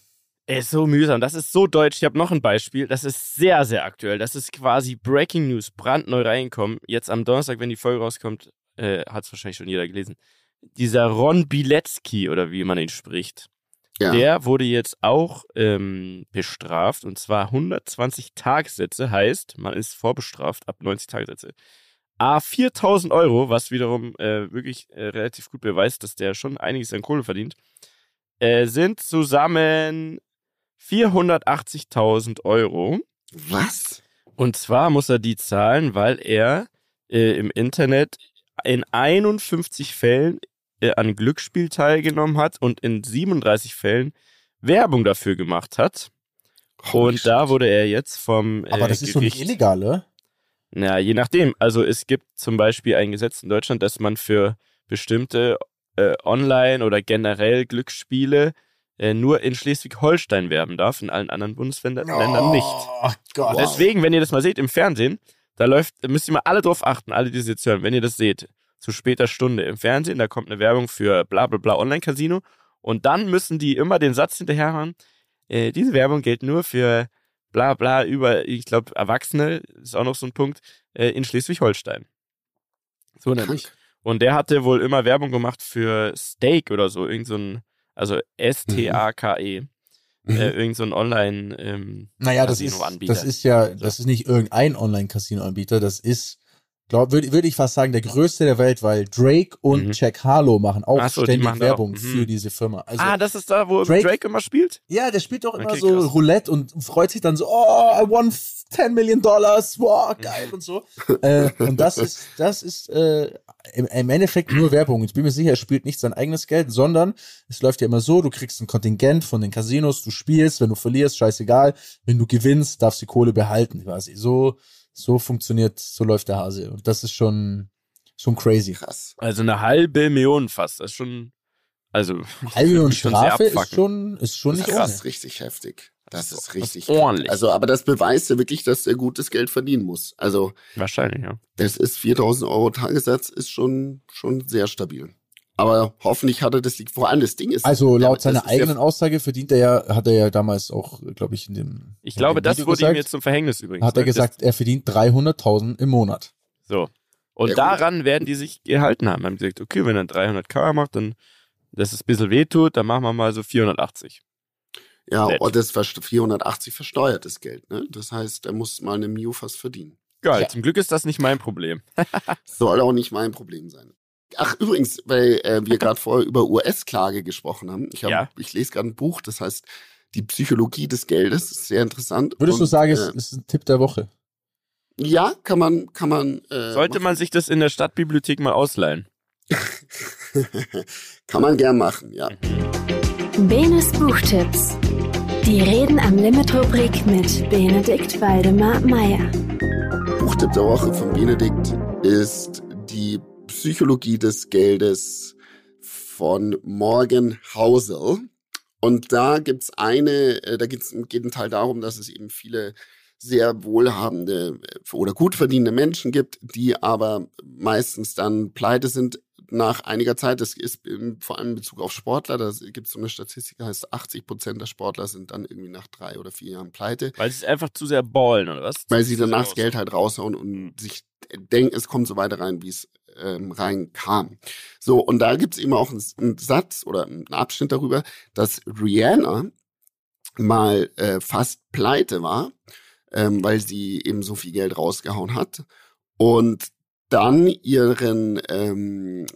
Ist so mühsam. Das ist so deutsch. Ich habe noch ein Beispiel. Das ist sehr, sehr aktuell. Das ist quasi Breaking News, brandneu reinkommen. Jetzt am Donnerstag, wenn die Folge rauskommt, äh, hat es wahrscheinlich schon jeder gelesen. Dieser Ron Bilecki, oder wie man ihn spricht, ja. der wurde jetzt auch ähm, bestraft. Und zwar hundertzwanzig Tagessätze. Heißt, man ist vorbestraft ab neunzig Tagessätze. A viertausend Euro, was wiederum äh, wirklich äh, relativ gut beweist, dass der schon einiges an Kohle verdient, äh, sind zusammen vierhundertachtzigtausend Euro. Was? Und zwar muss er die zahlen, weil er äh, im Internet in einundfünfzig Fällen äh, an Glücksspiel teilgenommen hat und in siebenunddreißig Fällen Werbung dafür gemacht hat. Oh, und da wurde er jetzt vom äh, Aber das Gericht, ist doch nicht illegal, oder? Na, je nachdem. Also es gibt zum Beispiel ein Gesetz in Deutschland, dass man für bestimmte äh, Online- oder generell Glücksspiele nur in Schleswig-Holstein werben darf, in allen anderen Bundesländern oh, nicht. Oh Gott. Deswegen, wenn ihr das mal seht im Fernsehen, da läuft, müsst ihr mal alle drauf achten, alle, die das jetzt hören, wenn ihr das seht, zu später Stunde im Fernsehen, da kommt eine Werbung für bla bla bla Online-Casino und dann müssen die immer den Satz hinterher haben, äh, diese Werbung gilt nur für bla bla über, ich glaube, Erwachsene, ist auch noch so ein Punkt, äh, in Schleswig-Holstein. So nämlich. Und der hatte wohl immer Werbung gemacht für Stake oder so, irgend so ein Also S T A K E. Mhm. Äh, irgend so ein Online- ähm, naja, Casino-Anbieter. Das ist, das ist ja, das ist nicht irgendein Online-Casino-Anbieter, das ist, glaube würde würd ich fast sagen, der größte der Welt, weil Drake und mhm. Jack Harlow machen auch so, ständig machen Werbung auch. Mhm. für diese Firma. Also ah, das ist da, wo Drake, Drake immer spielt? Ja, der spielt doch immer okay, so krass. Roulette und freut sich dann so, oh, I won ten million dollars, wow, geil und so. äh, und das ist, das ist äh, im, im Endeffekt nur Werbung. Ich bin mir sicher, er spielt nicht sein eigenes Geld, sondern es läuft ja immer so, du kriegst ein Kontingent von den Casinos, du spielst, wenn du verlierst, scheißegal, wenn du gewinnst, darfst du die Kohle behalten, quasi. So So funktioniert, so läuft der Hase. Und das ist schon, schon crazy. Krass. Also eine halbe Million fast. Das ist schon, also. Halbe Million Strafe ist schon, ist schon nicht ohne. Das ist richtig heftig. Das, das ist richtig. Das ordentlich. Also, aber das beweist ja wirklich, dass er gutes Geld verdienen muss. Also wahrscheinlich, ja. Das ist viertausend Euro Tagessatz, ist schon, schon sehr stabil. Aber hoffentlich hat er das liegt. Vor allem das Ding ist. Also laut seiner eigenen ja, Aussage verdient er ja, hat er ja damals auch, glaube ich, in dem. Ich in glaube, dem das Video wurde gesagt, ihm jetzt zum Verhängnis übrigens. Hat er gesagt, er verdient dreihunderttausend im Monat. So. Und der daran werden die sich gehalten haben. Haben gesagt, okay, wenn er dreihunderttausend macht, dann, dass es ein bisschen wehtut, dann machen wir mal so vierhundertachtzig. Ja, und das vierhundertachtzig versteuertes Geld, ne? Das heißt, er muss mal eine Mio fast verdienen. Geil, ja. Zum Glück ist das nicht mein Problem. Soll auch nicht mein Problem sein. Ach, übrigens, weil äh, wir gerade vorher über U S-Klage gesprochen haben. Ich, hab, ja. ich lese gerade ein Buch, das heißt Die Psychologie des Geldes. Ist sehr interessant. Würdest und, du sagen, es äh, ist ein Tipp der Woche? Ja, kann man... Kann man äh, Sollte machen. man sich das in der Stadtbibliothek mal ausleihen? Kann man gern machen, ja. Benes Buchtipps. Die Reden am Limit-Rubrik mit Benedikt Waldemar Meier. Buchtipp der Woche von Benedikt ist die Psychologie des Geldes von Morgan Housel. Und da gibt's eine, da geht's, geht ein Teil darum, dass es eben viele sehr wohlhabende oder gut verdienende Menschen gibt, die aber meistens dann pleite sind nach einiger Zeit. Das ist vor allem in Bezug auf Sportler, da gibt es so eine Statistik, das heißt achtzig Prozent der Sportler sind dann irgendwie nach drei oder vier Jahren pleite. Weil sie einfach zu sehr ballen, oder was? Weil sie danach das Geld halt raushauen und sich denken, es kommt so weiter rein, wie es ähm, reinkam. So, und da gibt es eben auch einen, einen Satz oder einen Abschnitt darüber, dass Rihanna mal äh, fast pleite war, ähm, weil sie eben so viel Geld rausgehauen hat und dann ihren ähm,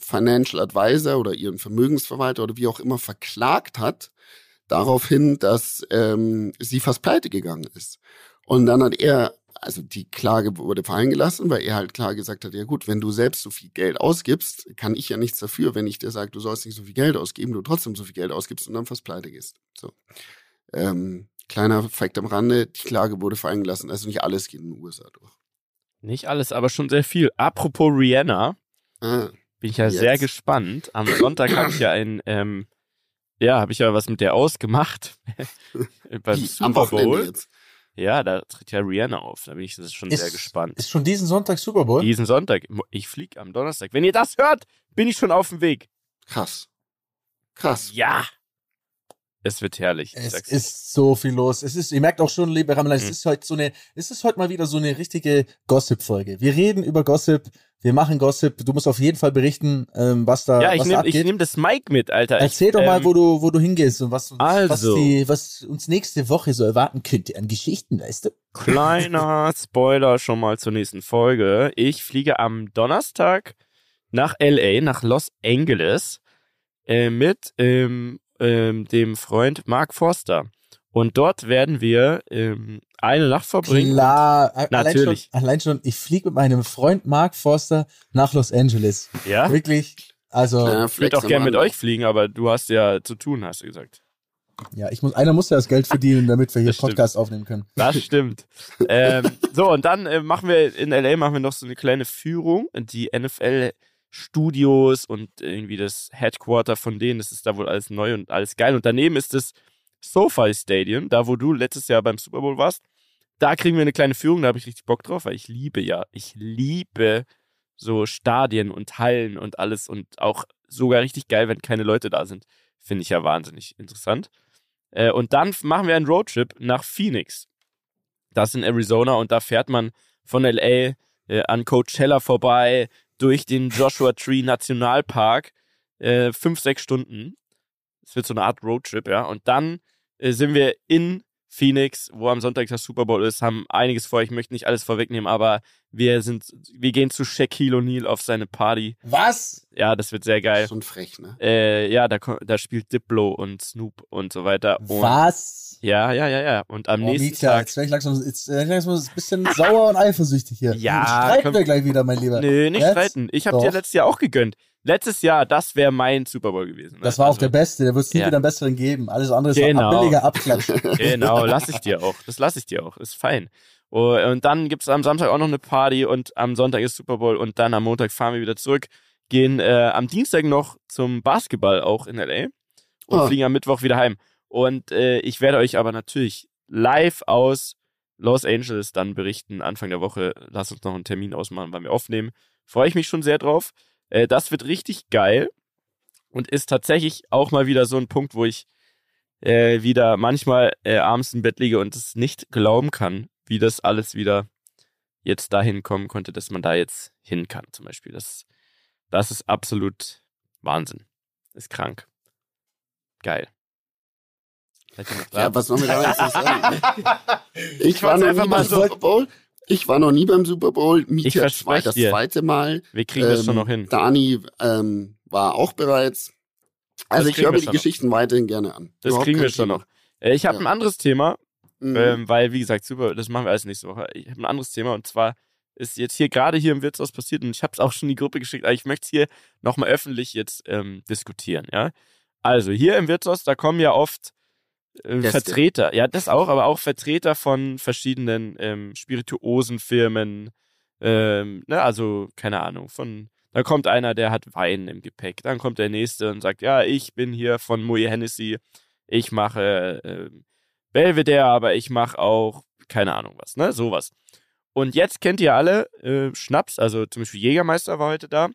Financial Advisor oder ihren Vermögensverwalter oder wie auch immer verklagt hat, darauf hin, dass ähm, sie fast pleite gegangen ist. Und dann hat er, also die Klage wurde fallen gelassen, weil er halt klar gesagt hat, ja gut, wenn du selbst so viel Geld ausgibst, kann ich ja nichts dafür, wenn ich dir sage, du sollst nicht so viel Geld ausgeben, du trotzdem so viel Geld ausgibst und dann fast pleite gehst. So. Ähm, kleiner Fact am Rande, die Klage wurde fallen gelassen, also nicht alles geht in den U S A durch. Nicht alles, aber schon sehr viel. Apropos Rihanna, ah, bin ich ja jetzt sehr gespannt. Am Sonntag habe ich ja ein, ähm, ja, habe ich ja was mit der ausgemacht. Beim Die, Super Bowl. Ja, da tritt ja Rihanna auf. Da bin ich schon ist, sehr gespannt. Ist schon diesen Sonntag Super Bowl? Diesen Sonntag. Ich fliege am Donnerstag. Wenn ihr das hört, bin ich schon auf dem Weg. Krass. Krass. Ja. Es wird herrlich. Es ist so viel los. Es ist, ihr merkt auch schon, liebe Ramla, es mhm. ist heute so eine, es ist heute mal wieder so eine richtige Gossip-Folge. Wir reden über Gossip, wir machen Gossip. Du musst auf jeden Fall berichten, ähm, was da, ja, ich was nehm, da abgeht. Ja, ich nehme das Mic mit, Alter. Erzähl ich, doch mal, ähm, wo du, wo du hingehst und was uns, also. was, die, was uns nächste Woche so erwarten könnte an Geschichten, weißt du? Kleiner Spoiler schon mal zur nächsten Folge. Ich fliege am Donnerstag nach L A, nach Los Angeles, äh, mit, ähm, dem Freund Mark Forster. Und dort werden wir ähm, eine Nacht verbringen. Klar, natürlich. Allein schon, allein schon ich fliege mit meinem Freund Mark Forster nach Los Angeles. Ja? Wirklich. Also, ja, ich würde auch gerne mit euch fliegen, aber du hast ja zu tun, hast du gesagt. Ja, ich muss, einer muss ja das Geld verdienen, damit wir hier Podcast aufnehmen können. Das stimmt. ähm, so, und dann äh, machen wir in L A machen wir noch so eine kleine Führung. Die N F L Studios und irgendwie das Headquarter von denen, das ist da wohl alles neu und alles geil. Und daneben ist das SoFi Stadium, da wo du letztes Jahr beim Super Bowl warst. Da kriegen wir eine kleine Führung, da habe ich richtig Bock drauf, weil ich liebe ja, ich liebe so Stadien und Hallen und alles und auch sogar richtig geil, wenn keine Leute da sind. Finde ich ja wahnsinnig interessant. Äh, und dann machen wir einen Roadtrip nach Phoenix. Das in Arizona und da fährt man von L A äh, an Coachella vorbei, durch den Joshua Tree Nationalpark äh, fünf, sechs Stunden. Es wird so eine Art Roadtrip, ja. Und dann äh, sind wir in Phoenix, wo am Sonntag das Super Bowl ist, haben einiges vor. Ich möchte nicht alles vorwegnehmen, aber wir sind, wir gehen zu Shaquille O'Neal auf seine Party. Was? Ja, das wird sehr geil. Schon frech, ne? Äh, ja, da, da spielt Diplo und Snoop und so weiter. Und was? Ja, ja, ja, ja. Und am oh, nächsten Mika, Tag... Jetzt werde ich langsam, jetzt werde ich langsam ein bisschen sauer und eifersüchtig hier. Ja. Streiten komm, wir gleich wieder, mein Lieber. Nö, nicht jetzt? streiten. Ich habe dir letztes Jahr auch gegönnt. Letztes Jahr, das wäre mein Super Bowl gewesen. Das war also, auch der Beste, der wird es nie ja. wieder einen besseren geben. Alles andere ist genau. ein billiger Abklatsch. Genau, lass ich dir auch. Das lasse ich dir auch. Ist fein. Und dann gibt es am Samstag auch noch eine Party und am Sonntag ist Super Bowl und dann am Montag fahren wir wieder zurück, gehen äh, am Dienstag noch zum Basketball auch in L A und oh. fliegen am Mittwoch wieder heim. Und äh, ich werde euch aber natürlich live aus Los Angeles dann berichten. Anfang der Woche, lasst uns noch einen Termin ausmachen, wann wir aufnehmen. Freue ich mich schon sehr drauf. Äh, das wird richtig geil und ist tatsächlich auch mal wieder so ein Punkt, wo ich äh, wieder manchmal äh, abends im Bett liege und es nicht glauben kann, wie das alles wieder jetzt dahin kommen konnte, dass man da jetzt hin kann zum Beispiel. Das, das ist absolut Wahnsinn. Ist krank. Geil. Ja, was soll man da jetzt sagen? Ich, ich war noch einfach nie mal beim so Super Bowl. Ich war noch nie beim Super Bowl. Mietja war das dir. zweite Mal. Wir kriegen ähm, das schon noch hin. Dani ähm, war auch bereits. Also das ich höre mir die Geschichten noch. weiterhin gerne an. Das Überhaupt kriegen wir schon Thema. noch. Ich habe ja. ein anderes Thema, mhm. ähm, weil wie gesagt, Super, das machen wir alles nächste Woche. Ich habe ein anderes Thema und zwar ist jetzt hier gerade hier im Wirtshaus passiert und ich habe es auch schon in die Gruppe geschickt, aber ich möchte es hier nochmal öffentlich jetzt ähm, diskutieren. Ja? Also hier im Wirtshaus, da kommen ja oft Äh, Vertreter, ja das auch, aber auch Vertreter von verschiedenen ähm, Spirituosenfirmen, ähm, ne, also keine Ahnung, von, da kommt einer, der hat Wein im Gepäck, dann kommt der nächste und sagt, ja, ich bin hier von Moët Hennessy, ich mache äh, Belvedere, aber ich mache auch, keine Ahnung was, ne, sowas. Und jetzt kennt ihr alle äh, Schnaps, also zum Beispiel Jägermeister war heute da,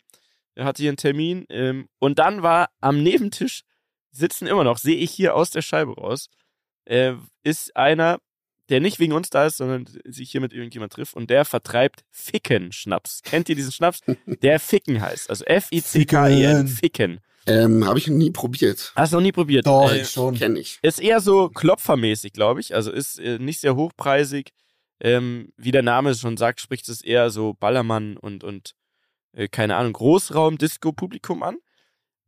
er hatte hier einen Termin ähm, und dann war am Nebentisch sitzen immer noch, sehe ich hier aus der Scheibe raus, äh, ist einer, der nicht wegen uns da ist, sondern sich hier mit irgendjemand trifft und der vertreibt Ficken-Schnaps. Kennt ihr diesen Schnaps? Der Ficken heißt, also F I C K E N, Ficken. Ähm, habe ich noch nie probiert. Hast du noch nie probiert? Doch, äh, schon. Kenn ich. Ist eher so klopfermäßig, glaube ich, also ist äh, nicht sehr hochpreisig. Ähm, wie der Name schon sagt, spricht es eher so Ballermann und, und äh, keine Ahnung, Großraum-Disco-Publikum an.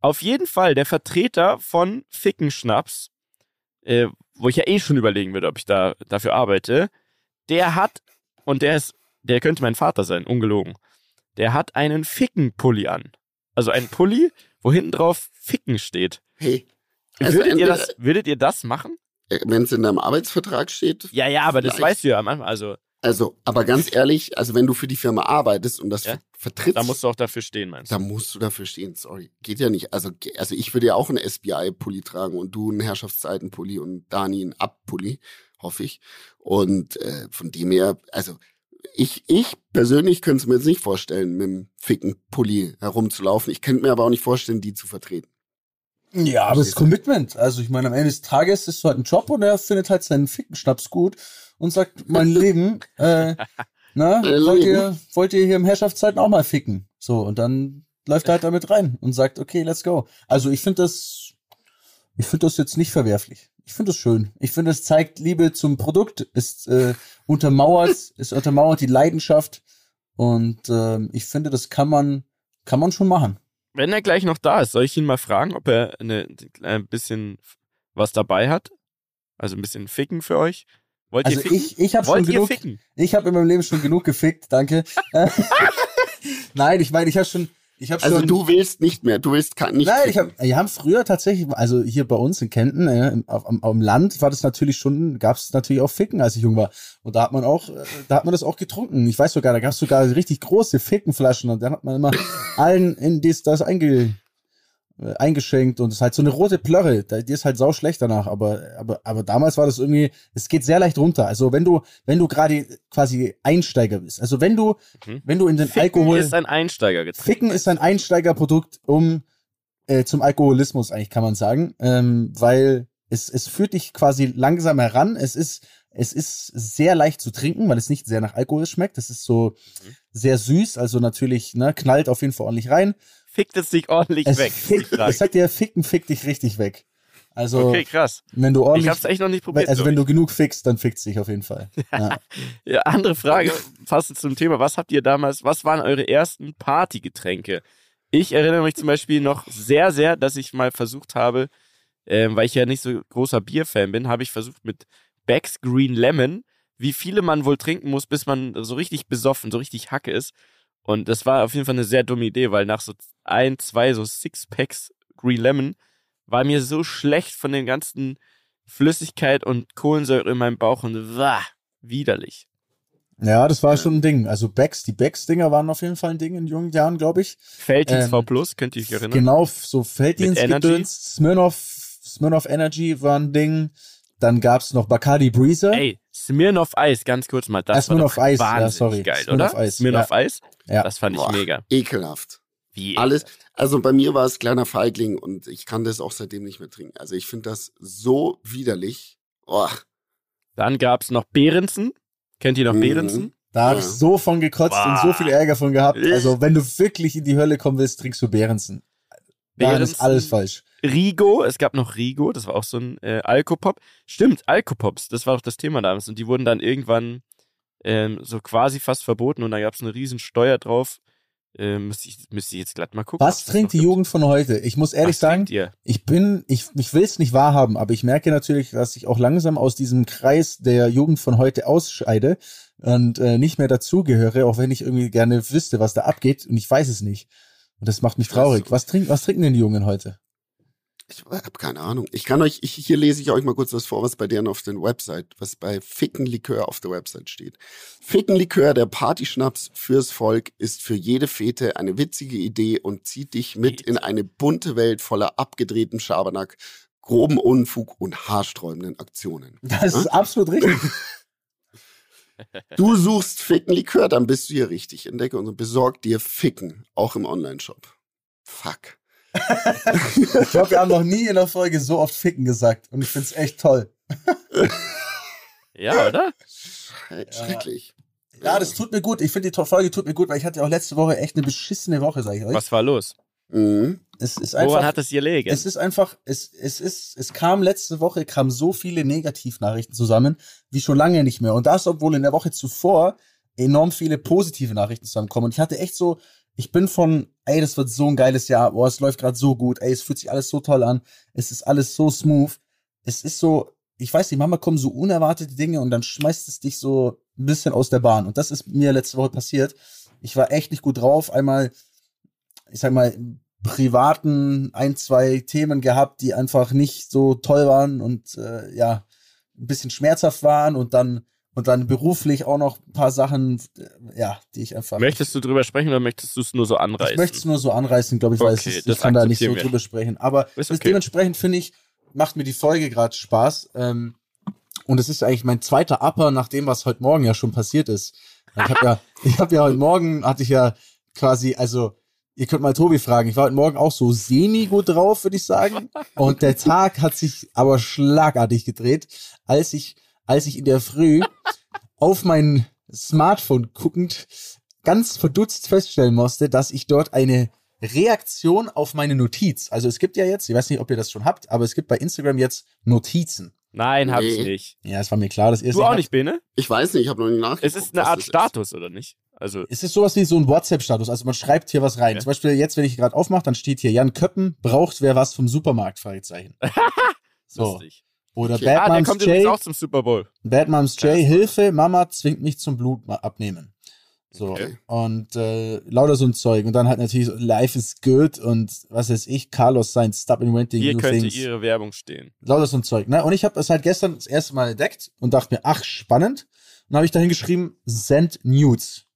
Auf jeden Fall, der Vertreter von Ficken-Schnaps, äh, wo ich ja eh schon überlegen würde, ob ich da dafür arbeite, der hat, und der ist, der könnte mein Vater sein, ungelogen, der hat einen Ficken-Pulli an. Also einen Pulli, wo hinten drauf Ficken steht. Hey. Also würdet, entweder, ihr das, würdet ihr das machen? Wenn es in deinem Arbeitsvertrag steht? Ja, ja, aber vielleicht. Das weißt du ja am Anfang, also... Also, aber ganz ehrlich, also wenn du für die Firma arbeitest und das ja? vertrittst... Da musst du auch dafür stehen, meinst du? Da musst du dafür stehen, sorry. Geht ja nicht. Also, also ich würde ja auch einen S B I-Pulli tragen und du einen Herrschaftszeiten-Pulli und Dani einen Abt-Pulli, hoffe ich. Und äh, von dem her, also ich ich persönlich könnte es mir jetzt nicht vorstellen, mit einem Ficken-Pulli herumzulaufen. Ich könnte mir aber auch nicht vorstellen, die zu vertreten. Ja, aber das ist Commitment. Also ich meine, am Ende des Tages ist es halt ein Job und er findet halt seinen Ficken-Schnaps gut. Und sagt, mein Leben, äh, na, wollt ihr, wollt ihr hier im Herrschaftszeiten auch mal ficken? So, und dann läuft er halt damit rein und sagt, okay, let's go. Also ich finde das, ich finde das jetzt nicht verwerflich. Ich finde das schön. Ich finde, es zeigt Liebe zum Produkt, ist äh, untermauert, es untermauert die Leidenschaft. Und äh, ich finde, das kann man, kann man schon machen. Wenn er gleich noch da ist, soll ich ihn mal fragen, ob er eine, ein bisschen was dabei hat? Also ein bisschen Ficken für euch? Wollt also ihr ficken? Ich, ich habe schon genug. Ich habe in meinem Leben schon genug gefickt, danke. Nein, ich meine, ich habe schon, ich habe schon. Also du willst nicht mehr, du willst nicht. Nein, ich habe, wir haben früher tatsächlich, also hier bei uns in Kempten, äh, im, auf, am, am Land war das natürlich schon, gab es natürlich auch Ficken, als ich jung war. Und da hat man auch, äh, da hat man das auch getrunken. Ich weiß sogar, da gab es sogar richtig große Fickenflaschen und dann hat man immer allen in das, das einge äh, eingeschenkt und es ist halt so eine rote Plörre, die ist halt sau schlecht danach, aber aber aber damals war das irgendwie, es geht sehr leicht runter. Also wenn du wenn du gerade quasi Einsteiger bist, also wenn du mhm. wenn du in den Ficken Alkohol ist ein Einsteigergetränk. Ficken ist ein Einsteigerprodukt um äh, zum Alkoholismus eigentlich kann man sagen, ähm, weil es es führt dich quasi langsam heran. Es ist es ist sehr leicht zu trinken, weil es nicht sehr nach Alkohol schmeckt. Es ist so mhm. sehr süß, also natürlich ne knallt auf jeden Fall ordentlich rein. Fickt es dich ordentlich es weg? Fick, ich sag dir, Ficken fickt dich richtig weg. Also, okay, krass. Wenn du ordentlich, ich hab's echt noch nicht probiert. Also, wenn du genug fickst, dann fickt's dich auf jeden Fall. Ja. Ja, andere Frage, passend zum Thema. Was habt ihr damals, was waren eure ersten Partygetränke? Ich erinnere mich zum Beispiel noch sehr, sehr, dass ich mal versucht habe, äh, weil ich ja nicht so großer Bierfan bin, habe ich versucht mit Beck's Green Lemon, wie viele man wohl trinken muss, bis man so richtig besoffen, so richtig Hacke ist. Und das war auf jeden Fall eine sehr dumme Idee, weil nach so ein, zwei, so Sixpacks Green Lemon war mir so schlecht von den ganzen Flüssigkeit und Kohlensäure in meinem Bauch und wah, widerlich. Ja, das war schon ein Ding. Also Becks, die Becks-Dinger waren auf jeden Fall ein Ding in jungen Jahren, glaube ich. Feldins ähm, V plus, könnt ihr euch erinnern. Genau, so Feldins, Smirnoff, Smirnoff Energy war ein Ding. Dann gab es noch Bacardi Breezer. Ey, Smirnoff Eis, ganz kurz mal. Das ja, war doch Eis. wahnsinnig ja, sorry. geil, Smirnoff oder? Eis. Smirnoff ja. Eis, ja. das fand ich Boah, mega. Ekelhaft. Wie Alles, also bei mir war es kleiner Feigling und ich kann das auch seitdem nicht mehr trinken. Also ich finde das so widerlich. Boah. Dann gab es noch Behrensen. Kennt ihr noch mhm. Behrensen? Da habe ich so von gekotzt Boah. und so viel Ärger von gehabt. Also wenn du wirklich in die Hölle kommen willst, trinkst du Behrensen. Nein, das ist alles falsch. Rigo, es gab noch Rigo, das war auch so ein äh, Alkopop. Stimmt, Alkopops, das war doch das Thema damals. Und die wurden dann irgendwann ähm, so quasi fast verboten und da gab es eine riesen Steuer drauf. Ähm, müsste, ich, müsste ich jetzt glatt mal gucken. Was trinkt die gibt. Jugend von heute? Ich muss ehrlich Was sagen, ich bin, ich, ich will es nicht wahrhaben, aber ich merke natürlich, dass ich auch langsam aus diesem Kreis der Jugend von heute ausscheide und äh, nicht mehr dazugehöre, auch wenn ich irgendwie gerne wüsste, was da abgeht und ich weiß es nicht. Und das macht mich traurig. Was, trink, was trinken denn die Jungen heute? Ich habe keine Ahnung. Ich kann euch, ich, hier lese ich euch mal kurz was vor, was bei deren auf der Website, was bei Ficken Likör auf der Website steht. Ficken Likör, der Partyschnaps fürs Volk, ist für jede Fete eine witzige Idee und zieht dich mit in eine bunte Welt voller abgedrehtem Schabernack, groben Unfug und haarsträubenden Aktionen. Das ist absolut richtig. Du suchst Ficken Likör, dann bist du hier richtig. Entdecke und besorg dir Ficken, auch im Onlineshop. Fuck. Ich glaube, wir haben noch nie in der Folge so oft Ficken gesagt und ich finde es echt toll. Ja, oder? Schrecklich. Ja, das tut mir gut. Ich finde, die Folge tut mir gut, weil ich hatte auch letzte Woche echt eine beschissene Woche, sage ich euch. Was war los? Mhm. Es ist einfach, woran hat es gelegen? Es ist einfach, es, es ist, es kam letzte Woche, kamen so viele Negativnachrichten zusammen, wie schon lange nicht mehr. Und das, obwohl in der Woche zuvor enorm viele positive Nachrichten zusammenkommen. Und ich hatte echt so, ich bin von, ey, das wird so ein geiles Jahr, boah, es läuft gerade so gut, ey, es fühlt sich alles so toll an, es ist alles so smooth. Es ist so, ich weiß nicht, manchmal kommen so unerwartete Dinge und dann schmeißt es dich so ein bisschen aus der Bahn. Und das ist mir letzte Woche passiert. Ich war echt nicht gut drauf, einmal, ich sag mal, privaten ein, zwei Themen gehabt, die einfach nicht so toll waren und äh, ja, ein bisschen schmerzhaft waren und dann und dann beruflich auch noch ein paar Sachen, ja, die ich einfach... Möchtest du drüber sprechen oder möchtest du es nur so anreißen? Ich möchte es nur so anreißen, glaube ich, weil okay, ich, ich kann da nicht so wir. drüber sprechen. Aber okay. dementsprechend finde ich, macht mir die Folge gerade Spaß. Ähm, und es ist eigentlich mein zweiter Upper nach dem, was heute Morgen ja schon passiert ist. Ich habe ja, ich habe ja heute Morgen, hatte ich ja quasi, also... Ihr könnt mal Tobi fragen. Ich war heute Morgen auch so semi-gut drauf, würde ich sagen. Und der Tag hat sich aber schlagartig gedreht, als ich, als ich in der Früh auf mein Smartphone guckend ganz verdutzt feststellen musste, dass ich dort eine Reaktion auf meine Notiz, also es gibt ja jetzt, ich weiß nicht, ob ihr das schon habt, aber es gibt bei Instagram jetzt Notizen. Nein, hab nee. ich nicht. Ja, es war mir klar, dass ihr es Du auch nicht, Bene? Ich weiß nicht, ich habe noch nicht nachgeguckt. Es ist eine Art Status, oder nicht? Also es ist sowas wie so ein WhatsApp-Status, also man schreibt hier was rein. Okay. Zum Beispiel jetzt, wenn ich gerade aufmache, dann steht hier, Jan Köppen braucht wer was vom Supermarkt, Fragezeichen. So. Lustig. Oder okay. Bad ah, Moms der kommt Jay, übrigens auch zum Super Bowl. Bad Moms Jay, Hilfe, Mama zwingt mich zum Blut abnehmen. So. Okay. Und äh, lauter so ein Zeug. Und dann halt natürlich so, Life is good und was weiß ich, Carlos sein Stop Inventing New Things. Hier könnte ihre Werbung stehen. Lauter so ein Zeug. Ne? Und ich habe das halt gestern das erste Mal entdeckt und dachte mir, ach, spannend. Und habe ich dahin geschrieben, send Nudes.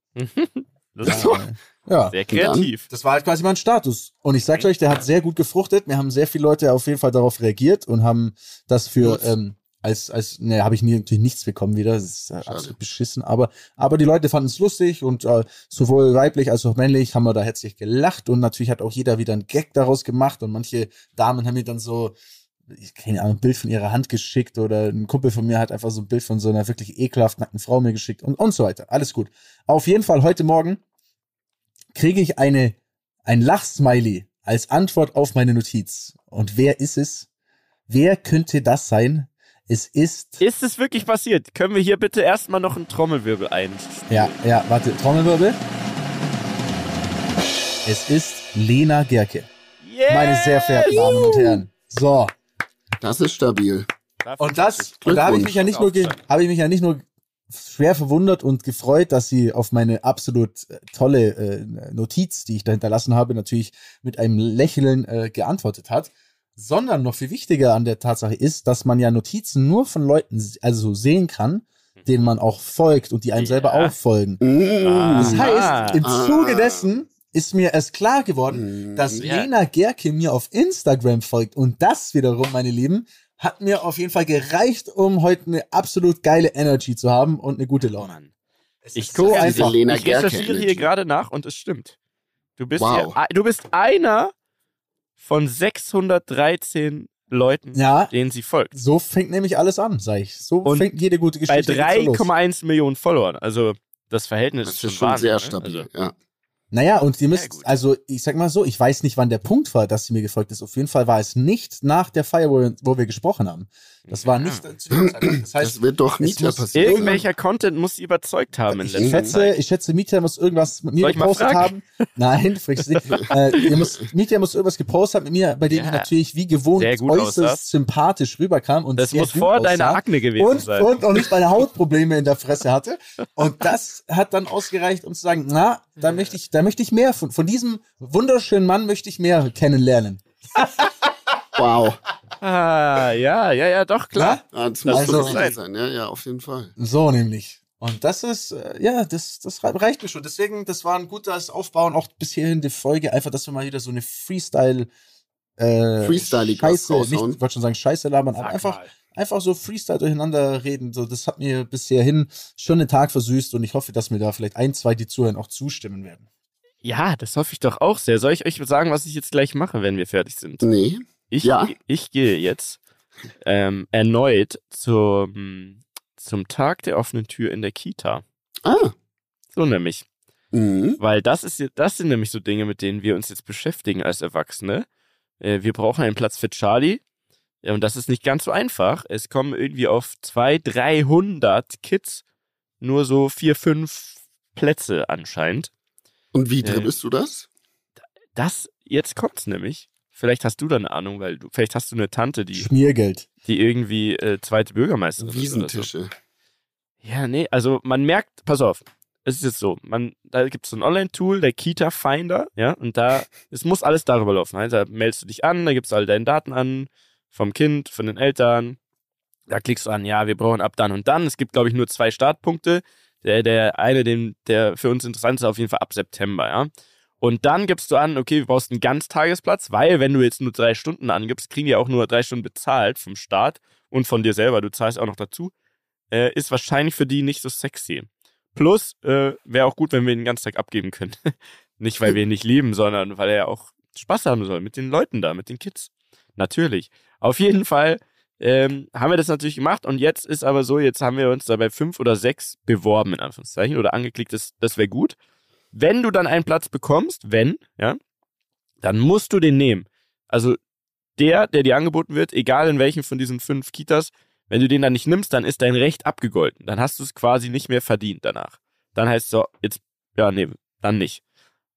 Das war ja, sehr kreativ. Das war halt quasi mein Status. Und ich sag's euch, der hat sehr gut gefruchtet. Mir haben sehr viele Leute auf jeden Fall darauf reagiert und haben das für ähm, als als ne, habe ich nie, natürlich nichts bekommen wieder. Das ist äh, absolut beschissen. Aber aber die Leute fanden es lustig und äh, sowohl weiblich als auch männlich haben wir da herzlich gelacht und natürlich hat auch jeder wieder einen Gag daraus gemacht und manche Damen haben mir dann so ich keine Ahnung, ein Bild von ihrer Hand geschickt oder ein Kumpel von mir hat einfach so ein Bild von so einer wirklich ekelhaft nackten Frau mir geschickt und, und so weiter. Alles gut. Auf jeden Fall heute Morgen kriege ich eine, ein Lachsmiley als Antwort auf meine Notiz. Und wer ist es? Wer könnte das sein? Es ist... Ist es wirklich passiert? Können wir hier bitte erstmal noch einen Trommelwirbel ein? Ja, ja, warte, Trommelwirbel. Es ist Lena Gercke. Yeah! Meine sehr verehrten Damen und Herren. So. Das ist stabil. Und das, und da habe ich mich ja nicht nur, habe ich mich ja nicht nur schwer verwundert und gefreut, dass sie auf meine absolut tolle äh, Notiz, die ich da hinterlassen habe, natürlich mit einem Lächeln äh, geantwortet hat, sondern noch viel wichtiger an der Tatsache ist, dass man ja Notizen nur von Leuten also sehen kann, denen man auch folgt und die einem ja. selber auch folgen. Ah. Das heißt, im Zuge dessen ist mir erst klar geworden, mm, dass yeah. Lena Gercke mir auf Instagram folgt. Und das wiederum, meine Lieben, hat mir auf jeden Fall gereicht, um heute eine absolut geile Energy zu haben und eine gute Laune. Es ich gucke einfach. Lena ich recherchiere hier gerade nach und es stimmt. Du bist, wow. hier, du bist einer von sechshundertdreizehn Leuten, ja, denen sie folgt. So fängt nämlich alles an, sag ich. So und fängt jede gute Geschichte an. Bei drei Komma eins Millionen Followern. Also das Verhältnis das ist, ist schon wahnsinnig, sehr stabil. Also, ja. Naja, und ihr müsst, ja, also ich sag mal so, ich weiß nicht, wann der Punkt war, dass sie mir gefolgt ist. Auf jeden Fall war es nicht nach der Feier, wo wir, wo wir gesprochen haben. Das war nicht zu dem Zeitpunkt. Das heißt, das wird doch nicht mehr passieren. Irgendwelcher Content muss sie überzeugt haben in letzter Zeit. Schätze, ich schätze, Mietja muss irgendwas mit mir gepostet haben. Nein, frickst nicht. äh, ihr muss, Mietja muss irgendwas gepostet haben mit mir, bei dem ja. ich natürlich wie gewohnt äußerst aussah. sympathisch rüberkam. Und das muss vor deiner Akne gewesen und, sein. Und auch nicht meine Hautprobleme in der Fresse hatte. Und das hat dann ausgereicht, um zu sagen, na, da möchte ich, da möchte ich mehr von, von diesem wunderschönen Mann möchte ich mehr kennenlernen. Wow. Ah, ja, ja, ja, doch, klar. Ja, das muss also, sein. sein, ja, ja, auf jeden Fall. So nämlich. Und das ist, äh, ja, das, das reicht mir schon. Deswegen, das war ein gutes Aufbauen, auch bis hierhin die Folge, einfach, dass wir mal wieder so eine Freestyle, äh, Freestyle Scheiße, nicht, ich wollte schon sagen Scheiße labern, aber einfach, einfach so Freestyle durcheinander reden. So, das hat mir bisher hin schon den Tag versüßt und ich hoffe, dass mir da vielleicht ein, zwei, die zuhören, auch zustimmen werden. Ja, das hoffe ich doch auch sehr. Soll ich euch sagen, was ich jetzt gleich mache, wenn wir fertig sind? Nee. Ich, ja. ich, ich gehe jetzt ähm, erneut zum, zum Tag der offenen Tür in der Kita. Ah. So nämlich. Mhm. Weil das, ist, das sind nämlich so Dinge, mit denen wir uns jetzt beschäftigen als Erwachsene. Äh, wir brauchen einen Platz für Charlie. Ja, und das ist nicht ganz so einfach. Es kommen irgendwie auf zweihundert, dreihundert Kids nur so vier, fünf Plätze anscheinend. Und wie drin äh, bist du das? Das, jetzt kommt's nämlich. Vielleicht hast du da eine Ahnung, weil du, vielleicht hast du eine Tante, die. Schmiergeld. Die irgendwie äh, zweite Bürgermeisterin ist. Wiesentische. Oder so. Ja, nee, also man merkt, pass auf, es ist jetzt so, man, da gibt es so ein Online-Tool, der Kita-Finder, ja, und da, es muss alles darüber laufen. Also, da meldest du dich an, da gibst du alle deine Daten an, vom Kind, von den Eltern. Da klickst du an, ja, wir brauchen ab dann und dann. Es gibt, glaube ich, nur zwei Startpunkte. Der, der eine, den, der für uns interessant ist, auf jeden Fall ab September, ja. Und dann gibst du an, okay, wir brauchst einen Ganztagesplatz, weil wenn du jetzt nur drei Stunden angibst, kriegen die auch nur drei Stunden bezahlt vom Staat und von dir selber, du zahlst auch noch dazu, äh, ist wahrscheinlich für die nicht so sexy. Plus, äh, wäre auch gut, wenn wir den Ganztag abgeben können. Nicht, weil wir ihn nicht lieben, sondern weil er ja auch Spaß haben soll mit den Leuten da, mit den Kids. Natürlich. Auf jeden Fall ähm, haben wir das natürlich gemacht und jetzt ist aber so, jetzt haben wir uns dabei fünf oder sechs beworben, in Anführungszeichen, oder angeklickt, das, das wäre gut. Wenn du dann einen Platz bekommst, wenn, ja, dann musst du den nehmen. Also der, der dir angeboten wird, egal in welchen von diesen fünf Kitas, wenn du den dann nicht nimmst, dann ist dein Recht abgegolten. Dann hast du es quasi nicht mehr verdient danach. Dann heißt es so, jetzt, ja, nee, dann nicht.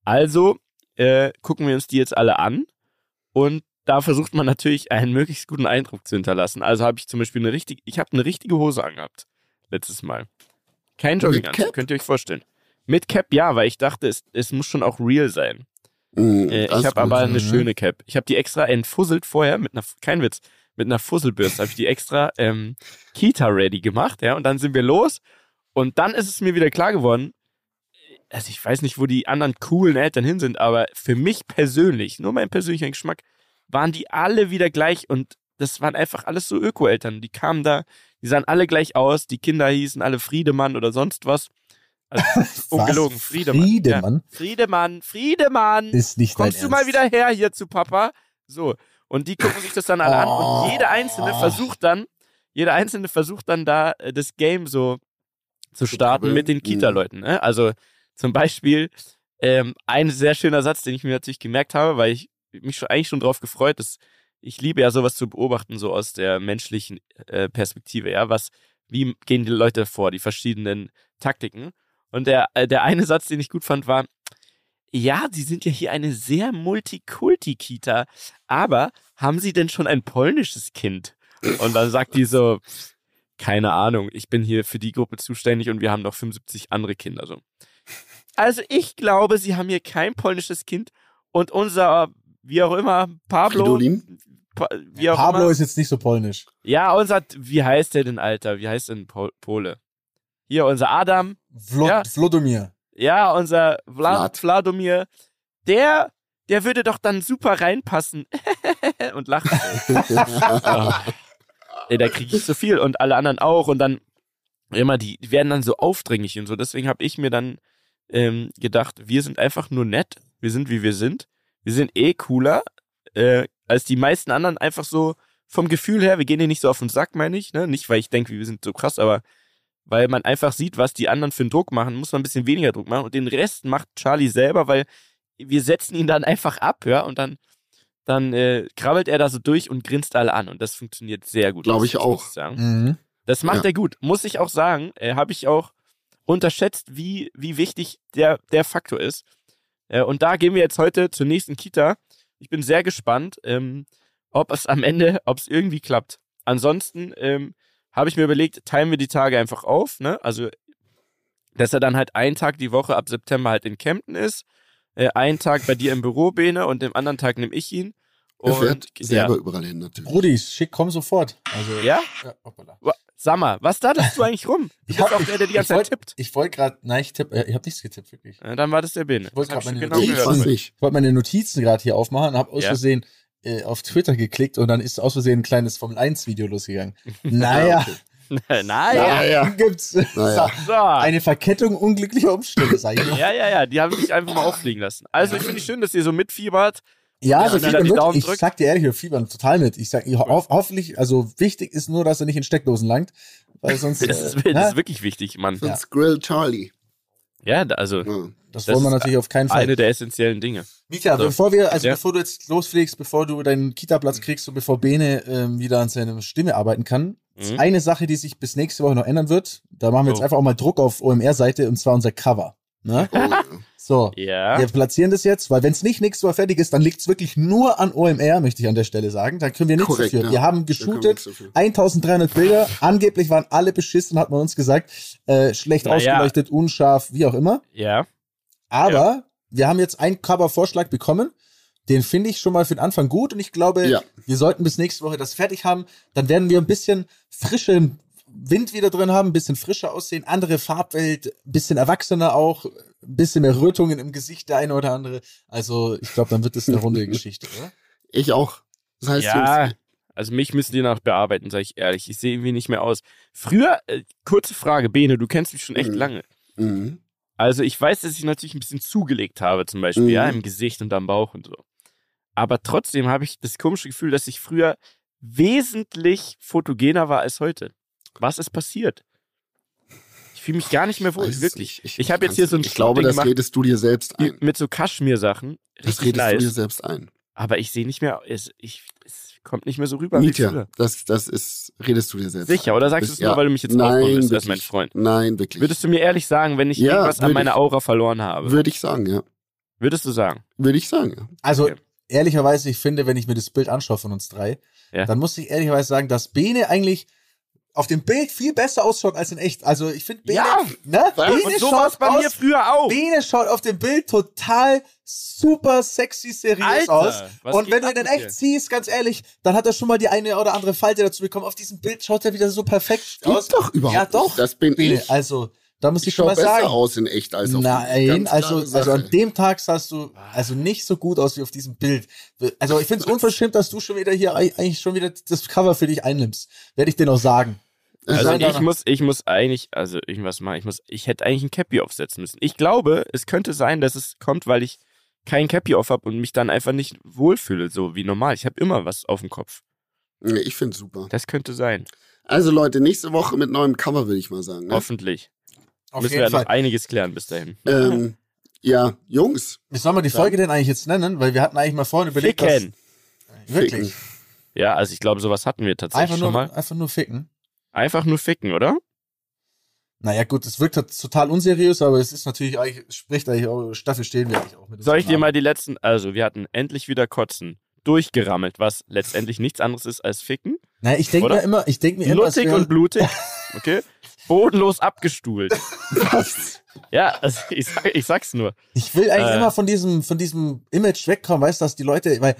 Also äh, gucken wir uns die jetzt alle an und da versucht man natürlich, einen möglichst guten Eindruck zu hinterlassen. Also habe ich zum Beispiel eine richtige, ich habe eine richtige Hose angehabt, letztes Mal. Kein Jogginganzug, könnt ihr euch vorstellen. Mit Cap, ja, weil ich dachte, es, es muss schon auch real sein. Mm, äh, ich habe aber eine schöne Cap. Ich habe die extra entfusselt vorher, mit einer, kein Witz, mit einer Fusselbürste habe ich die extra ähm, Kita-ready gemacht, ja, und dann sind wir los und dann ist es mir wieder klar geworden, also ich weiß nicht, wo die anderen coolen Eltern hin sind, aber für mich persönlich, nur mein persönlicher Geschmack, waren die alle wieder gleich und das waren einfach alles so Öko-Eltern. Die kamen da, die sahen alle gleich aus, die Kinder hießen alle Friedemann oder sonst was. Also, ungelogen, Friedemann. Friedemann? Ja. Friedemann, Friedemann! Ist nicht Kommst du Ernst. Mal wieder her hier zu Papa? So. Und die gucken sich das dann alle an oh. und jede Einzelne versucht dann, jeder Einzelne versucht dann da das Game so zu starten mit den Kita-Leuten. Ne? Also zum Beispiel ähm, ein sehr schöner Satz, den ich mir natürlich gemerkt habe, weil ich mich schon, eigentlich schon drauf gefreut, dass ich liebe ja sowas zu beobachten, so aus der menschlichen äh, Perspektive, ja, was, wie gehen die Leute vor, die verschiedenen Taktiken. Und der, der eine Satz, den ich gut fand, war, ja, Sie sind ja hier eine sehr Multikulti-Kita, aber haben Sie denn schon ein polnisches Kind? Und dann sagt die so, keine Ahnung, ich bin hier für die Gruppe zuständig und wir haben noch fünfundsiebzig andere Kinder. So. Also ich glaube, Sie haben hier kein polnisches Kind und unser, wie auch immer, Pablo... Pa, wie auch Pablo immer, ist jetzt nicht so polnisch. Ja, unser, wie heißt der denn, Alter? Wie heißt denn Pol- Pole? Hier, unser Adam. Vlo- ja. Vlodomir. Ja, unser Vla- Vlad. Vladomir. der, der würde doch dann super reinpassen. Und lacht. Ey, da kriege ich so viel und alle anderen auch. Und dann immer, die werden dann so aufdringlich und so. Deswegen habe ich mir dann ähm, gedacht, wir sind einfach nur nett. Wir sind, wie wir sind. Wir sind eh cooler äh, als die meisten anderen. Einfach so vom Gefühl her, wir gehen denen nicht so auf den Sack, meine ich. Ne? Nicht, weil ich denke, wir sind so krass, aber weil man einfach sieht, was die anderen für einen Druck machen, muss man ein bisschen weniger Druck machen. Und den Rest macht Charlie selber, weil wir setzen ihn dann einfach ab, ja, und dann, dann äh, krabbelt er da so durch und grinst alle an. Und das funktioniert sehr gut. Glaube ich, ich auch. Mhm. Das macht ja. er gut. Muss ich auch sagen, äh, habe ich auch unterschätzt, wie, wie wichtig der, der Faktor ist. Äh, und da gehen wir jetzt heute zur nächsten Kita. Ich bin sehr gespannt, ähm, ob es am Ende, ob es irgendwie klappt. Ansonsten ähm, habe ich mir überlegt, teilen wir die Tage einfach auf, ne? Also, dass er dann halt einen Tag die Woche ab September halt in Kempten ist. Einen Tag bei dir im Büro, Bene, und den anderen Tag nehme ich ihn. Er fährt selber ja. überall hin, natürlich. Brudis, schick, komm sofort. Also, ja? ja Sag mal, was daddelst du eigentlich rum? Ich hab auch der, der die ganze Zeit tippt. Ich wollte gerade, nein, ich tippe, ich habe nichts getippt, wirklich. Ja, dann war das der Bene. Ich wollte meine, genau wollt meine Notizen gerade hier aufmachen und habe aus ja. Versehen äh, auf Twitter geklickt und dann ist aus Versehen ein kleines Formel eins Video losgegangen. Naja. Okay. Naja, naja. gibt's naja. So. Eine Verkettung unglücklicher Umstände, sag ich mal. Ja, ja, ja, die habe ich einfach mal auffliegen lassen. Also ich finde es schön, dass ihr so mitfiebert. Ja, also ja, ich, ich sag dir ehrlich, wir fiebern total mit. Ich sag, ich ho- hoffentlich, also wichtig ist nur, dass er nicht in Steckdosen langt, weil sonst... das, ist, äh, das ist wirklich wichtig, Mann. Sonst ja. grill Charlie. Ja, also... Ja. Das, das wollen wir natürlich auf keinen Fall. Eine der essentiellen Dinge. Mika, also, bevor wir, also ja. bevor du jetzt losfliegst, bevor du deinen Kita-Platz kriegst und bevor Bene ähm, wieder an seiner Stimme arbeiten kann, mhm. eine Sache, die sich bis nächste Woche noch ändern wird, da machen wir oh. jetzt einfach auch mal Druck auf O M R-Seite, und zwar unser Cover. Ne? Oh. So, ja. wir platzieren das jetzt, weil wenn es nicht nächste Woche fertig ist, dann liegt es wirklich nur an O M R, möchte ich an der Stelle sagen. Da können wir nichts dafür. Ja. Wir haben geshootet, so eintausenddreihundert Bilder, angeblich waren alle beschissen, hat man uns gesagt, äh, schlecht Na, ausgeleuchtet, ja. unscharf, wie auch immer. Ja. Aber ja. wir haben jetzt einen Cover-Vorschlag bekommen. Den finde ich schon mal für den Anfang gut. Und ich glaube, ja. wir sollten bis nächste Woche das fertig haben. Dann werden wir ein bisschen frischen Wind wieder drin haben, ein bisschen frischer aussehen, andere Farbwelt, ein bisschen erwachsener auch, ein bisschen mehr Rötungen im Gesicht, der eine oder andere. Also ich glaube, dann wird das eine runde Geschichte, oder? Ich auch. Das heißt, ja, also mich müssen die noch bearbeiten, sage ich ehrlich. Ich sehe irgendwie nicht mehr aus. Früher, äh, kurze Frage, Bene, du kennst mich schon echt mhm. lange. Mhm. Also ich weiß, dass ich natürlich ein bisschen zugelegt habe, zum Beispiel, mhm. ja, im Gesicht und am Bauch und so. Aber trotzdem habe ich das komische Gefühl, dass ich früher wesentlich fotogener war als heute. Was ist passiert? Ich fühle mich gar nicht mehr wohl, wirklich. Ich, ich, ich habe jetzt hier so ein Ich glaube, das gemacht, redest du dir selbst ein. Mit so Kaschmir-Sachen. Das redest nice. du dir selbst ein. Aber ich sehe nicht mehr, es, ich, es kommt nicht mehr so rüber. Mietja, das, das ist, redest du dir selbst. Sicher, an. Oder sagst du es ja. nur, weil du mich jetzt aufbauen willst, als mein Freund? Nein, wirklich. Würdest du mir ehrlich sagen, wenn ich ja, irgendwas an meiner Aura verloren habe? Würde ich sagen, ja. Würdest du sagen? Würde ich sagen, ja. Also, okay. ehrlicherweise, ich finde, wenn ich mir das Bild anschaue von uns drei, ja. dann muss ich ehrlicherweise sagen, dass Bene eigentlich auf dem Bild viel besser ausschaut als in echt. Also, ich finde, Bene, ja. ne? Ja. Bene und so war es bei aus, mir früher auch. Bene schaut auf dem Bild total super sexy, seriös aus. Und wenn du ihn dann echt siehst, ganz ehrlich, dann hat er schon mal die eine oder andere Falte dazu bekommen. Auf diesem Bild schaut er wieder so perfekt Stimmt aus. doch überhaupt. Ja, doch. Das bin Bene, ich. Also, da muss ich, ich schon mal sagen. Besser aus in echt als auf Nein, also, also an dem Tag sahst du also nicht so gut aus wie auf diesem Bild. Also, ich finde es unverschämt, dass du schon wieder hier eigentlich schon wieder das Cover für dich einnimmst. Werde ich dir noch sagen. Also ich muss, ich muss eigentlich, also irgendwas machen, ich muss, ich hätte eigentlich ein Cappy aufsetzen müssen. Ich glaube, es könnte sein, dass es kommt, weil ich kein Cappy auf habe und mich dann einfach nicht wohlfühle, so wie normal. Ich habe immer was auf dem Kopf. Nee, ich finde es super. Das könnte sein. Also Leute, nächste Woche mit neuem Cover, will ich mal sagen. Ne? Hoffentlich. Auf Müssen jeden wir Fall. noch einiges klären bis dahin. Ähm, ja, Jungs. Wie soll man die Folge denn eigentlich jetzt nennen? Weil wir hatten eigentlich mal vorhin überlegt, Ficken. Dass... Wirklich? Ficken. Ja, also ich glaube, sowas hatten wir tatsächlich einfach nur, schon mal. Einfach nur Ficken. Einfach nur ficken, oder? Naja gut, es wirkt total unseriös, aber es ist natürlich eigentlich, spricht eigentlich auch, Staffel stehen wir eigentlich auch mit. Soll ich dir mal die letzten, also wir hatten endlich wieder Kotzen durchgerammelt, was letztendlich nichts anderes ist als Ficken. Naja, ich denke mir immer, ich denke mir immer, Luttig und blutig, okay, bodenlos abgestuhlt. Was? Ja, also ich, sag, ich sag's nur. Ich will eigentlich äh, immer von diesem, von diesem Image wegkommen, weißt du, dass die Leute, weil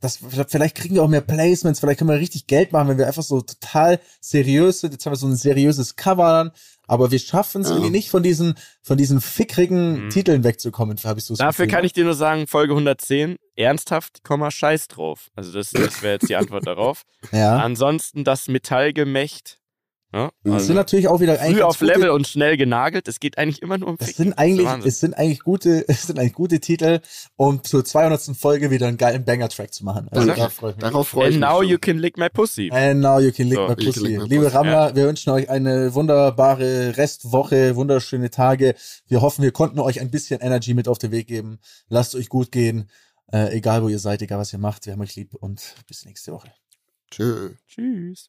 das, vielleicht kriegen wir auch mehr Placements, vielleicht können wir richtig Geld machen, wenn wir einfach so total seriös sind. Jetzt haben wir so ein seriöses Cover dann, aber wir schaffen es ja. irgendwie nicht, von diesen, von diesen fickrigen mhm. Titeln wegzukommen, habe ich so das Dafür Gefühl. Kann ich dir nur sagen, Folge hundertzehn, ernsthaft, Komma, scheiß drauf. Also das, das wäre jetzt die Antwort darauf. Ja. Ansonsten das Metallgemächt. Ja, also das sind natürlich auch wieder eigentlich früh auf gute, Level und schnell genagelt. Es geht eigentlich immer nur um Ficken. Das sind eigentlich, das es sind eigentlich gute, es sind eigentlich gute Titel, um zur zweihundertsten Folge wieder einen geilen Banger-Track zu machen. Also darauf freue ich mich. Darauf freue ich mich. And now you can lick my pussy. And now you can lick so, my pussy. Lick my Liebe pussy. Rammler, ja. wir wünschen euch eine wunderbare Restwoche, wunderschöne Tage. Wir hoffen, wir konnten euch ein bisschen Energy mit auf den Weg geben. Lasst euch gut gehen. Äh, egal wo ihr seid, egal was ihr macht. Wir haben euch lieb und bis nächste Woche. Tschö. Tschüss.